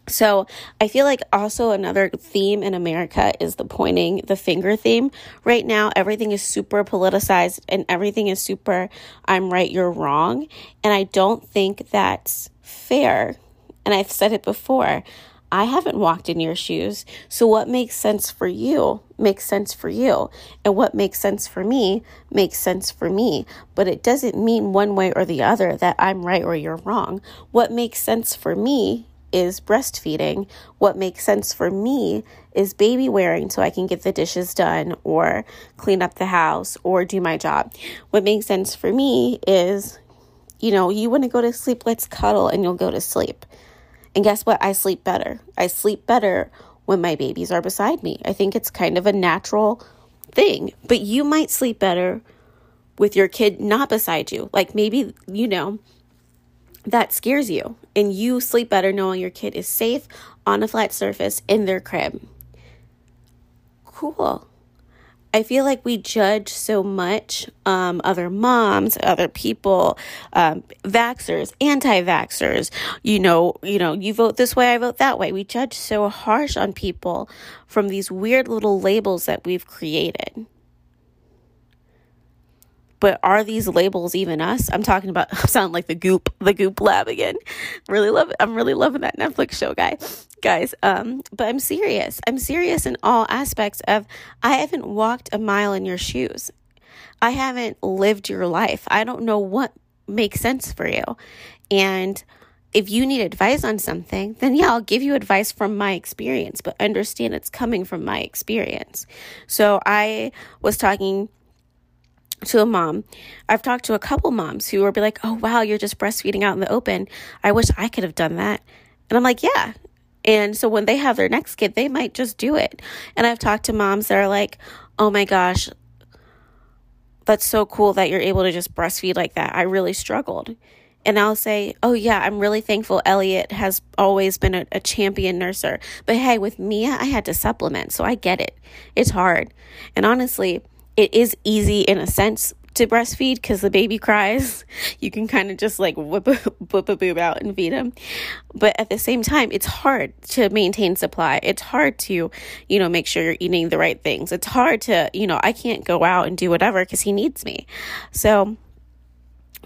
So I feel also another theme in America is the pointing the finger theme. Right now, everything is super politicized, and everything is super, I'm right, you're wrong. And I don't think that's fair. And I've said it before. I haven't walked in your shoes. So what makes sense for you makes sense for you. And what makes sense for me makes sense for me. But it doesn't mean one way or the other that I'm right or you're wrong. What makes sense for me is breastfeeding. What makes sense for me is baby wearing so I can get the dishes done or clean up the house or do my job. What makes sense for me is, you want to go to sleep, let's cuddle, and you'll go to sleep. And guess what? I sleep better. I sleep better when my babies are beside me. I think it's kind of a natural thing. But you might sleep better with your kid not beside you. Maybe, that scares you. And you sleep better knowing your kid is safe on a flat surface in their crib. Cool. I feel we judge so much other moms, other people, vaxxers, anti-vaxxers, you vote this way, I vote that way. We judge so harsh on people from these weird little labels that we've created. But are these labels even us? I'm talking about, I sound like the Goop Lab again. Really love it. I'm really loving that Netflix show, guys. But I'm serious. I'm serious in all aspects of, I haven't walked a mile in your shoes. I haven't lived your life. I don't know what makes sense for you. And if you need advice on something, then yeah, I'll give you advice from my experience, but understand it's coming from my experience. So I was talking to a mom. I've talked to a couple moms who were like, oh, wow, you're just breastfeeding out in the open. I wish I could have done that. And I'm like, yeah. And so when they have their next kid, they might just do it. And I've talked to moms that are like, oh my gosh, that's so cool that you're able to just breastfeed like that. I really struggled. And I'll say, oh yeah, I'm really thankful Elliot has always been a champion nurser. But hey, with Mia, I had to supplement. So I get it. It's hard. And honestly, it is easy in a sense to breastfeed because the baby cries. You can kind of just like whip a boob out and feed him. But at the same time, it's hard to maintain supply. It's hard to, make sure you're eating the right things. It's hard to, I can't go out and do whatever because he needs me. So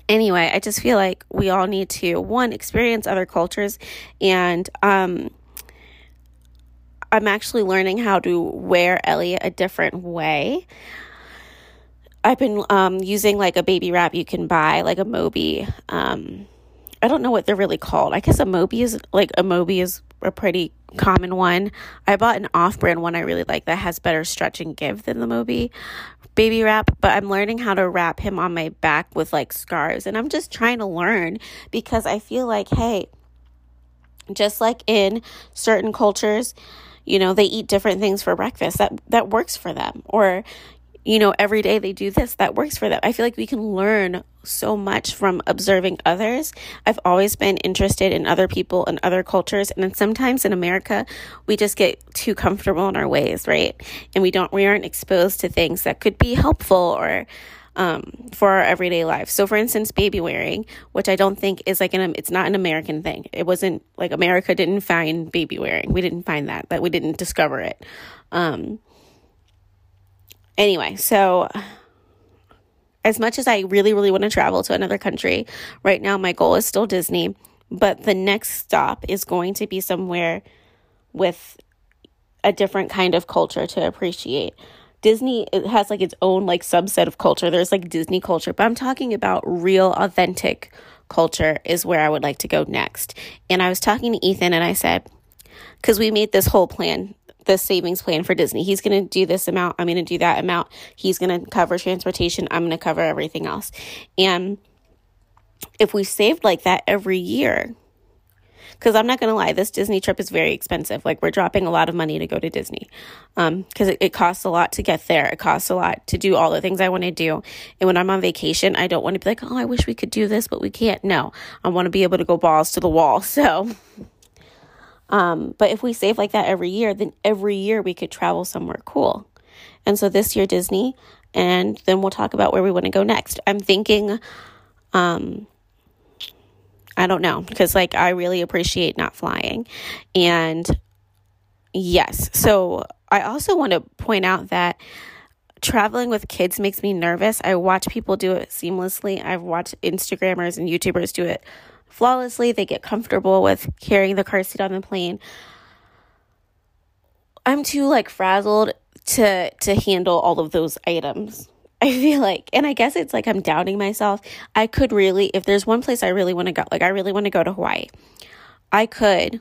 anyway, I just feel like we all need to, one, experience other cultures, and I'm actually learning how to wear Elliot a different way. I've been using like a baby wrap you can buy, like a Moby. I don't know what they're really called. I guess a Moby is a pretty common one. I bought an off-brand one I really like that has better stretch and give than the Moby baby wrap. But I'm learning how to wrap him on my back with like scarves. And I'm just trying to learn because I feel like, hey, just like in certain cultures, they eat different things for breakfast. That works for them. Or, every day they do this, that works for them. I feel like we can learn so much from observing others. I've always been interested in other people and other cultures. And then sometimes in America, we just get too comfortable in our ways, right? And we aren't exposed to things that could be helpful or for our everyday life. So for instance, baby wearing, which I don't think is it's not an American thing. It wasn't like America didn't find baby wearing. We didn't find that we didn't discover it. Anyway, so as much as I really, really want to travel to another country, right now my goal is still Disney, but the next stop is going to be somewhere with a different kind of culture to appreciate. Disney, it has its own subset of culture. There's Disney culture, but I'm talking about real authentic culture is where I would like to go next. And I was talking to Ethan and I said, because we made this whole plan, the savings plan for Disney. He's going to do this amount. I'm going to do that amount. He's going to cover transportation. I'm going to cover everything else. And if we saved like that every year, because I'm not going to lie, this Disney trip is very expensive. We're dropping a lot of money to go to Disney because it costs a lot to get there. It costs a lot to do all the things I want to do. And when I'm on vacation, I don't want to be like, oh, I wish we could do this, but we can't. No, I want to be able to go balls to the wall. So but if we save like that every year, then every year we could travel somewhere cool. And so this year, Disney, and then we'll talk about where we want to go next. I'm thinking, I don't know, because I really appreciate not flying. And yes, so I also want to point out that traveling with kids makes me nervous. I watch people do it seamlessly. I've watched Instagrammers and YouTubers do it flawlessly. They get comfortable with carrying the car seat on the plane. I'm too frazzled to handle all of those items, I feel like. And I guess it's I'm doubting myself. I could really, if there's one place I really want to go, I really want to go to Hawaii, I could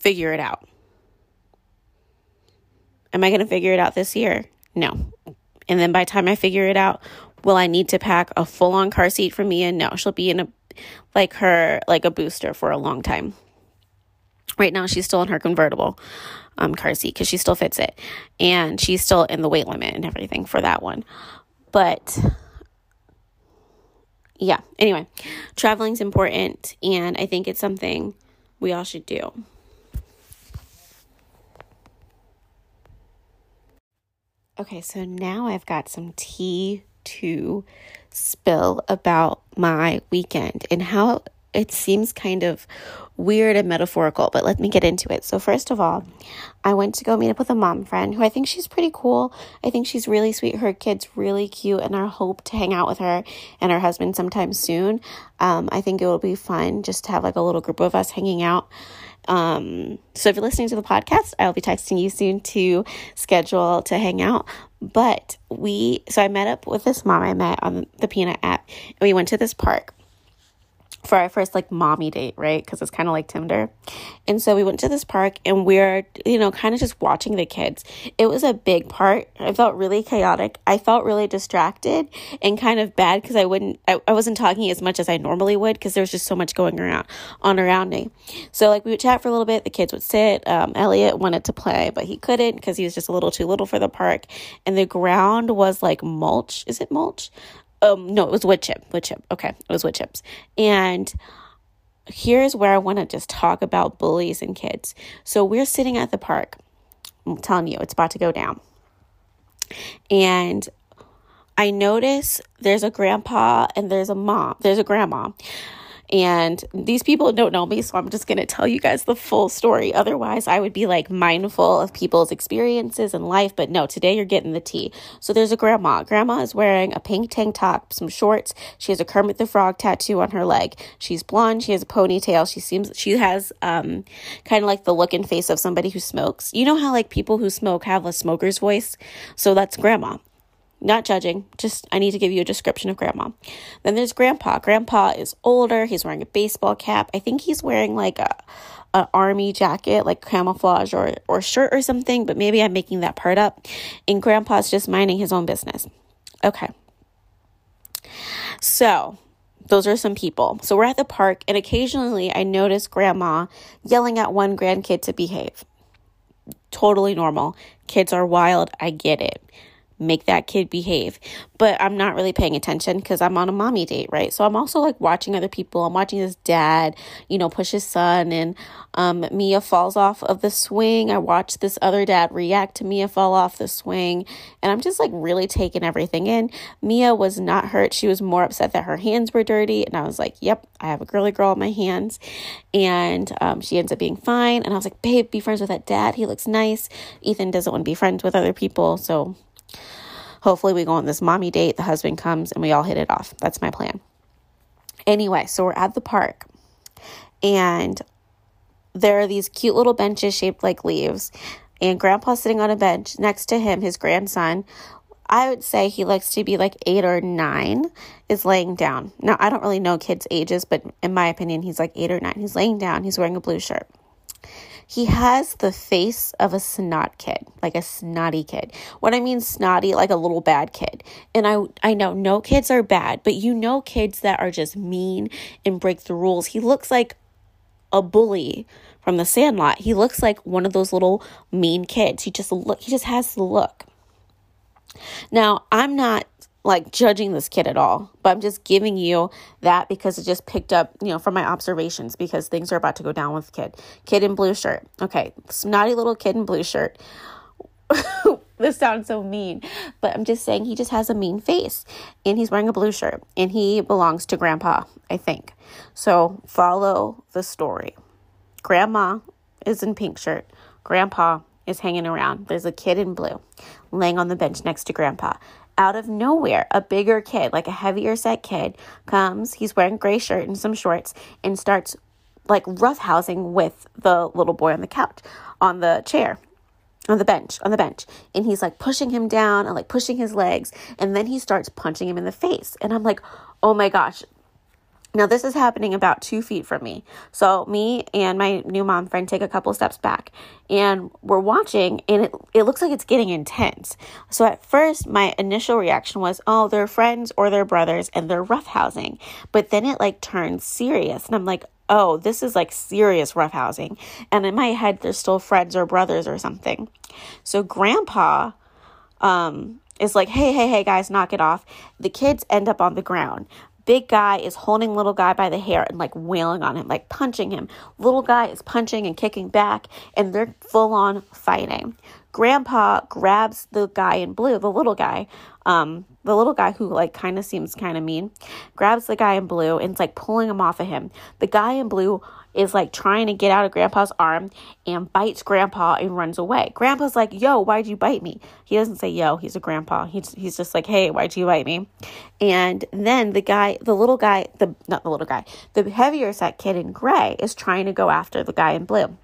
figure it out. Am I going to figure it out this year? No. And then by the time I figure it out, will I need to pack a full-on car seat for Mia? No, she'll be in a booster for a long time. Right now, she's still in her convertible car seat because she still fits it. And she's still in the weight limit and everything for that one. But yeah, anyway, traveling's important. And I think it's something we all should do. Okay, so now I've got some tea to spill about my weekend and how It seems kind of weird and metaphorical, but let me get into it. So first of all, I went to go meet up with a mom friend who I think she's pretty cool. I think she's really sweet. Her kid's really cute, and I hope to hang out with her and her husband sometime soon. I think it will be fun just to have like a little group of us hanging out. So if you're listening to the podcast, I'll be texting you soon to schedule to hang out. But I met up with this mom I met on the Peanut app, and we went to this park for our first like mommy date, right? Because it's kind of like Tinder. And so we went to this park, and we're, you know, kind of just watching the kids. It was a big park. I felt really chaotic. I felt really distracted and kind of bad because I wasn't talking as much as I normally would because there was just so much going around me. So like we would chat for a little bit. The kids would sit. Elliot wanted to play, but he couldn't because he was just a little too little for the park. And the ground was like mulch. Is it mulch? No, it was wood chip. Okay. It was wood chips. And here's where I want to just talk about bullies and kids. So we're sitting at the park. I'm telling you, it's about to go down. And I notice there's a grandpa and there's a grandma. And these people don't know me, so I'm just going to tell you guys the full story. Otherwise, I would be like mindful of people's experiences in life. But no, today you're getting the tea. So there's a grandma. Grandma is wearing a pink tank top, some shorts. She has a Kermit the Frog tattoo on her leg. She's blonde. She has a ponytail. She has kind of like the look and face of somebody who smokes. You know how like people who smoke have a smoker's voice? So that's grandma. Not judging, just I need to give you a description of grandma. Then there's grandpa. Grandpa is older. He's wearing a baseball cap. I think he's wearing like an army jacket, like camouflage or shirt or something, but maybe I'm making that part up. And grandpa's just minding his own business. Okay. So those are some people. So we're at the park, and occasionally I notice grandma yelling at one grandkid to behave. Totally normal. Kids are wild. I get it. Make that kid behave. But I'm not really paying attention because I'm on a mommy date, right? So I'm also like watching other people. I'm watching this dad, you know, push his son, and Mia falls off of the swing. I watched this other dad react to Mia fall off the swing, and I'm just like really taking everything in. Mia was not hurt. She was more upset that her hands were dirty, and I was like, yep, I have a girly girl on my hands. And she ends up being fine, and I was like, babe, be friends with that dad. He looks nice. Ethan doesn't want to be friends with other people, so hopefully we go on this mommy date, the husband comes, and we all hit it off. That's my plan. Anyway, so we're at the park, and there are these cute little benches shaped like leaves, and grandpa's sitting on a bench next to him. His grandson, I would say he likes to be like 8 or 9, is laying down. Now, I don't really know kids' ages, but in my opinion, he's like 8 or 9. He's laying down. He's wearing a blue shirt. He has the face of a snot kid, like a snotty kid. What I mean snotty, like a little bad kid. And I know no kids are bad, but you know kids that are just mean and break the rules. He looks like a bully from the Sandlot. He looks like one of those little mean kids. He just has the look. Now, I'm not like judging this kid at all, but I'm just giving you that because it just picked up, you know, from my observations, because things are about to go down with kid in blue shirt. Okay. Snotty little kid in blue shirt. This sounds so mean, but I'm just saying he just has a mean face, and he's wearing a blue shirt, and he belongs to grandpa, I think. So follow the story. Grandma is in pink shirt. Grandpa is hanging around. There's a kid in blue laying on the bench next to grandpa. Out of nowhere, a bigger kid, like a heavier set kid, comes. He's wearing a gray shirt and some shorts, and starts like roughhousing with the little boy on the couch, on the chair, on the bench. And he's like pushing him down and like pushing his legs. And then he starts punching him in the face. And I'm like, oh my gosh. Now, this is happening about 2 feet from me. So me and my new mom friend take a couple steps back, and we're watching, and it looks like it's getting intense. So at first, my initial reaction was, oh, they're friends or they're brothers, and they're roughhousing. But then it like turns serious, and I'm like, oh, this is like serious roughhousing. And in my head, they're still friends or brothers or something. So grandpa is like, hey, guys, knock it off. The kids end up on the ground. Big guy is holding little guy by the hair and like wailing on him, like punching him. Little guy is punching and kicking back, and they're full on fighting. Grandpa grabs the guy in blue, the little guy, The little guy who like kind of seems kind of mean grabs the guy in blue and it's like pulling him off of him. The guy in blue is like trying to get out of Grandpa's arm and bites Grandpa and runs away. Grandpa's like, yo, why'd you bite me? He doesn't say, yo, he's a grandpa. He's just like, hey, why'd you bite me? And then the heavier set kid in gray is trying to go after the guy in blue.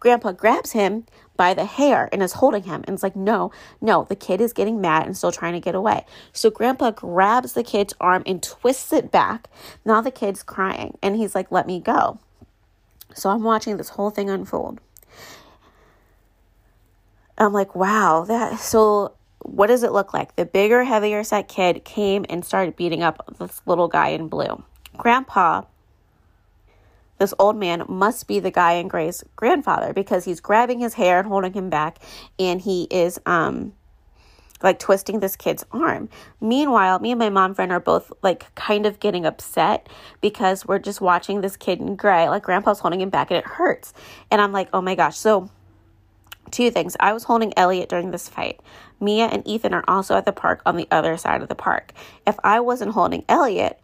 Grandpa grabs him by the hair and is holding him. And it's like, no, the kid is getting mad and still trying to get away. So Grandpa grabs the kid's arm and twists it back. Now the kid's crying and he's like, let me go. So I'm watching this whole thing unfold. I'm like, wow, so what does it look like? The bigger, heavier set kid came and started beating up this little guy in blue. Grandpa, this old man, must be the guy in gray's grandfather because he's grabbing his hair and holding him back, and he is like twisting this kid's arm. Meanwhile, me and my mom friend are both like kind of getting upset because we're just watching this kid in gray, like Grandpa's holding him back and it hurts. And I'm like, oh my gosh. So two things. I was holding Elliot during this fight. Mia and Ethan are also at the park on the other side of the park. If I wasn't holding Elliot,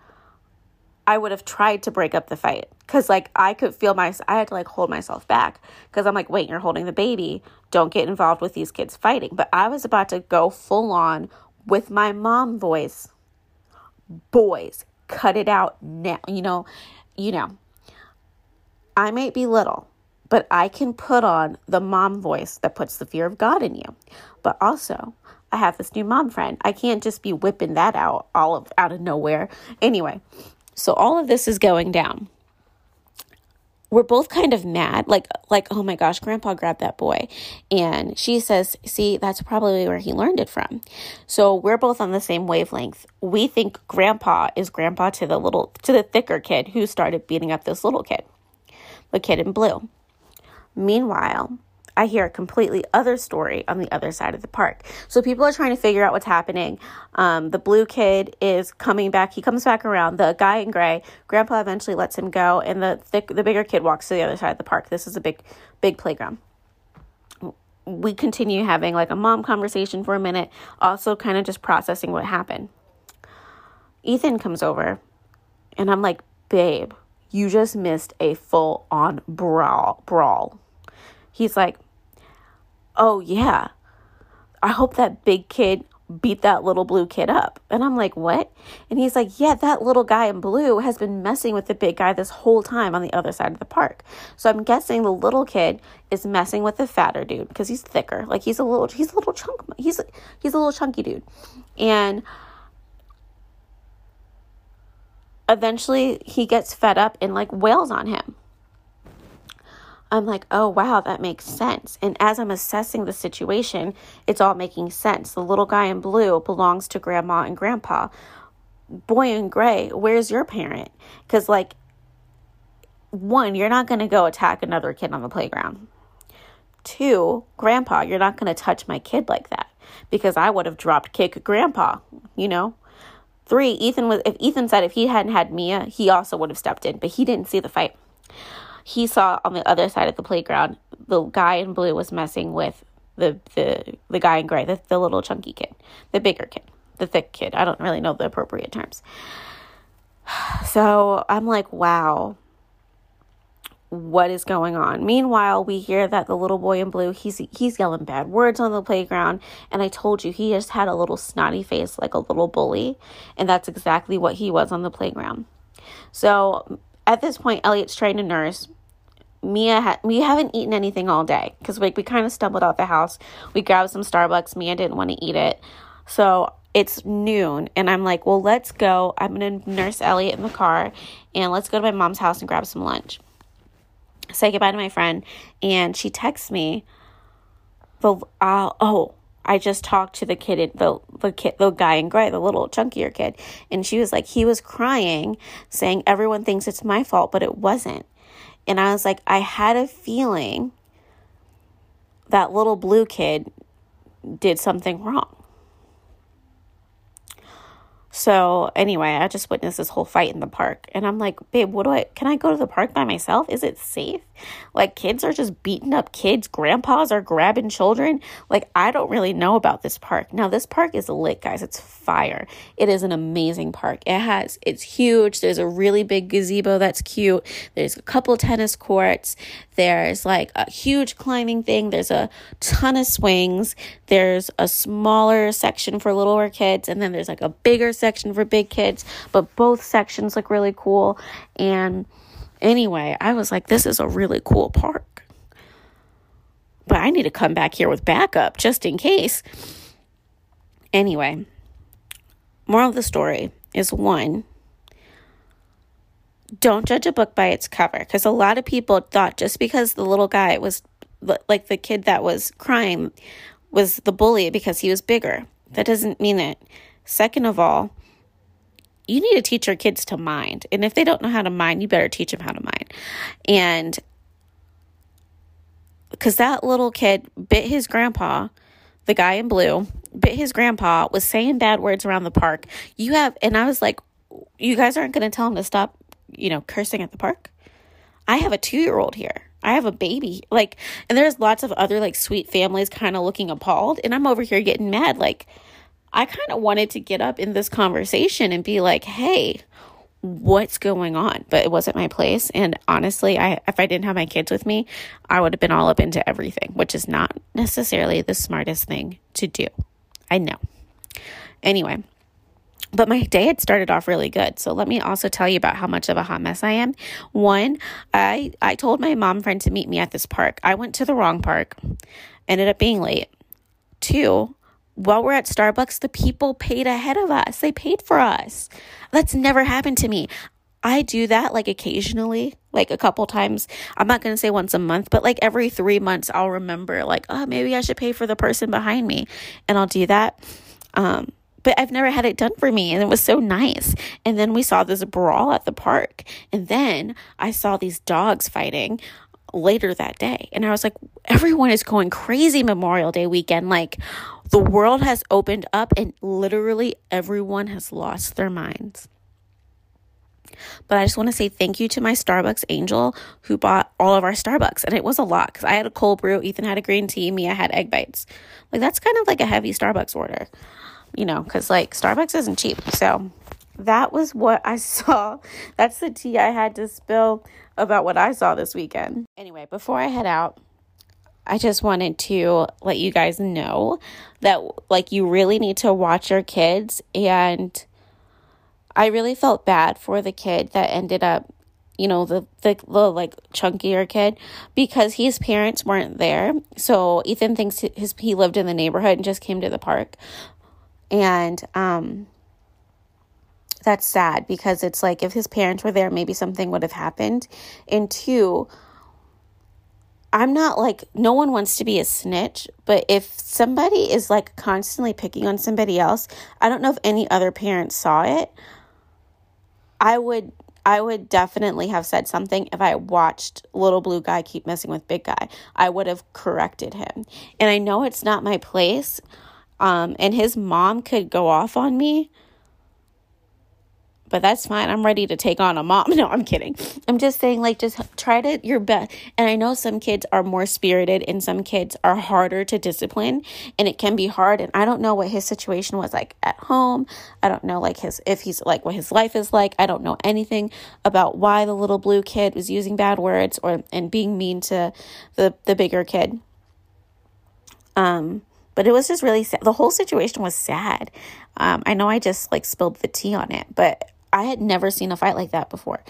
I would have tried to break up the fight because like I could feel I had to like hold myself back because I'm like, wait, you're holding the baby. Don't get involved with these kids fighting. But I was about to go full on with my mom voice. Boys, cut it out now. You know, I might be little, but I can put on the mom voice that puts the fear of God in you. But also I have this new mom friend. I can't just be whipping that out out of nowhere. Anyway. So all of this is going down. We're both kind of mad, like, oh my gosh, Grandpa grabbed that boy. And she says, see, that's probably where he learned it from. So we're both on the same wavelength. We think Grandpa is Grandpa to the thicker kid who started beating up this little kid, the kid in blue. Meanwhile, I hear a completely other story on the other side of the park. So people are trying to figure out what's happening. The blue kid is coming back. He comes back around. The guy in gray, Grandpa eventually lets him go. And the bigger kid walks to the other side of the park. This is a big, big playground. We continue having like a mom conversation for a minute. Also kind of just processing what happened. Ethan comes over and I'm like, babe, you just missed a full on brawl. He's like, oh, yeah, I hope that big kid beat that little blue kid up. And I'm like, what? And he's like, yeah, that little guy in blue has been messing with the big guy this whole time on the other side of the park. So I'm guessing the little kid is messing with the fatter dude because he's thicker. Like he's a little chunky dude. And eventually he gets fed up and like wails on him. I'm like, oh, wow, that makes sense. And as I'm assessing the situation, it's all making sense. The little guy in blue belongs to Grandma and Grandpa. Boy in gray, where's your parent? Because, like, one, you're not going to go attack another kid on the playground. Two, Grandpa, you're not going to touch my kid like that because I would have dropped kick Grandpa, you know? Three, if he hadn't had Mia, he also would have stepped in, but he didn't see the fight. He saw on the other side of the playground, the guy in blue was messing with the guy in gray, the little chunky kid, the bigger kid, the thick kid. I don't really know the appropriate terms. So I'm like, wow, what is going on? Meanwhile, we hear that the little boy in blue, he's yelling bad words on the playground. And I told you, he just had a little snotty face, like a little bully. And that's exactly what he was on the playground. So at this point, Elliot's trying to nurse. We haven't eaten anything all day because we kind of stumbled out the house. We grabbed some Starbucks. Mia didn't want to eat it. So it's noon and I'm like, well, let's go. I'm going to nurse Elliot in the car and let's go to my mom's house and grab some lunch. Say goodbye to my friend. And she texts me, I just talked to the kid, the guy in gray, the little chunkier kid. And she was like, he was crying, saying everyone thinks it's my fault, but it wasn't. And I was like, I had a feeling that little blue kid did something wrong. So anyway, I just witnessed this whole fight in the park, and I'm like, babe, can I go to the park by myself? Is it safe? Like, kids are just beating up kids. Grandpas are grabbing children. Like, I don't really know about this park. Now, this park is lit, guys. It's fire. It is an amazing park. It's huge. There's a really big gazebo that's cute. There's a couple tennis courts. There's like a huge climbing thing. There's a ton of swings. There's a smaller section for littler kids, and then there's like a bigger section for big kids, but both sections look really cool. And anyway, I was like, this is a really cool park, but I need to come back here with backup just in case. Anyway, moral of the story is, 1, don't judge a book by its cover, because a lot of people thought just because the little guy was like the kid that was crying was the bully because he was bigger. That doesn't mean it. Second of all, you need to teach your kids to mind. And if they don't know how to mind, you better teach them how to mind. And because that little kid bit his grandpa, the guy in blue, bit his grandpa, was saying bad words around the park. And I was like, you guys aren't going to tell him to stop, cursing at the park? I have a 2-year-old here. I have a baby. Like, and there's lots of other like sweet families kind of looking appalled. And I'm over here getting mad. Like, I kind of wanted to get up in this conversation and be like, hey, what's going on? But it wasn't my place. And honestly, if I didn't have my kids with me, I would have been all up into everything, which is not necessarily the smartest thing to do. I know. Anyway, but my day had started off really good. So let me also tell you about how much of a hot mess I am. 1, I told my mom friend to meet me at this park. I went to the wrong park, ended up being late. 2, while we're at Starbucks, the people paid ahead of us. They paid for us. That's never happened to me. I do that like occasionally, like a couple times. I'm not going to say once a month, but like every 3 months, I'll remember like, oh, maybe I should pay for the person behind me. And I'll do that. But I've never had it done for me. And it was so nice. And then we saw this brawl at the park. And then I saw these dogs fighting later that day. And I was like, everyone is going crazy Memorial Day weekend. Like, the world has opened up and literally everyone has lost their minds. But I just want to say thank you to my Starbucks angel who bought all of our Starbucks. And it was a lot because I had a cold brew, Ethan had a green tea, Mia had egg bites. Like, that's kind of like a heavy Starbucks order, because like Starbucks isn't cheap. So that was what I saw. That's the tea I had to spill about what I saw this weekend. Anyway, before I head out, I just wanted to let you guys know that like you really need to watch your kids. And I really felt bad for the kid that ended up, the like chunkier kid, because his parents weren't there. So Ethan thinks he lived in the neighborhood and just came to the park. And that's sad, because it's like if his parents were there, maybe something would have happened. And 2, I'm not like, no one wants to be a snitch, but if somebody is like constantly picking on somebody else, I don't know if any other parent saw it. I would definitely have said something. If I watched little blue guy keep messing with big guy, I would have corrected him. And I know it's not my place. And his mom could go off on me, but that's fine. I'm ready to take on a mom. No, I'm kidding. I'm just saying, like, just try to your best. And I know some kids are more spirited and some kids are harder to discipline, and it can be hard. And I don't know what his situation was like at home. I don't know, like, if he's like what his life is like. I don't know anything about why the little blue kid was using bad words and being mean to the bigger kid. But it was just really sad. The whole situation was sad. I know I just like spilled the tea on it, but I had never seen a fight like that before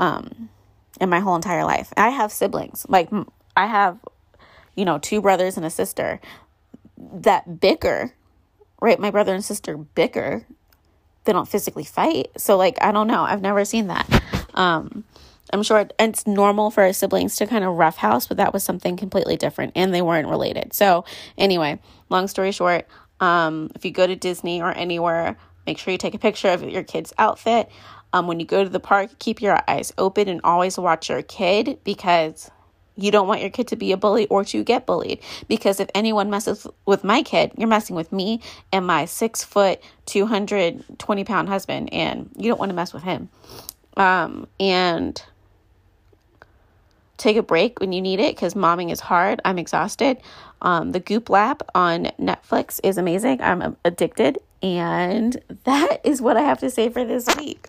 in my whole entire life. I have siblings. Like, I have, 2 brothers and a sister that bicker, right? My brother and sister bicker. They don't physically fight. So, like, I don't know. I've never seen that. I'm sure it's normal for siblings to kind of roughhouse, but that was something completely different, and they weren't related. So anyway, long story short, if you go to Disney or anywhere, make sure you take a picture of your kid's outfit. When you go to the park, keep your eyes open and always watch your kid, because You don't want your kid to be a bully or to get bullied, because if anyone messes with my kid, you're messing with me and my 6 foot, 220 pound husband, and you don't want to mess with him. And take a break when you need it, because momming is hard. I'm exhausted. The Goop Lab on Netflix is amazing. I'm addicted. And that is what I have to say for this week.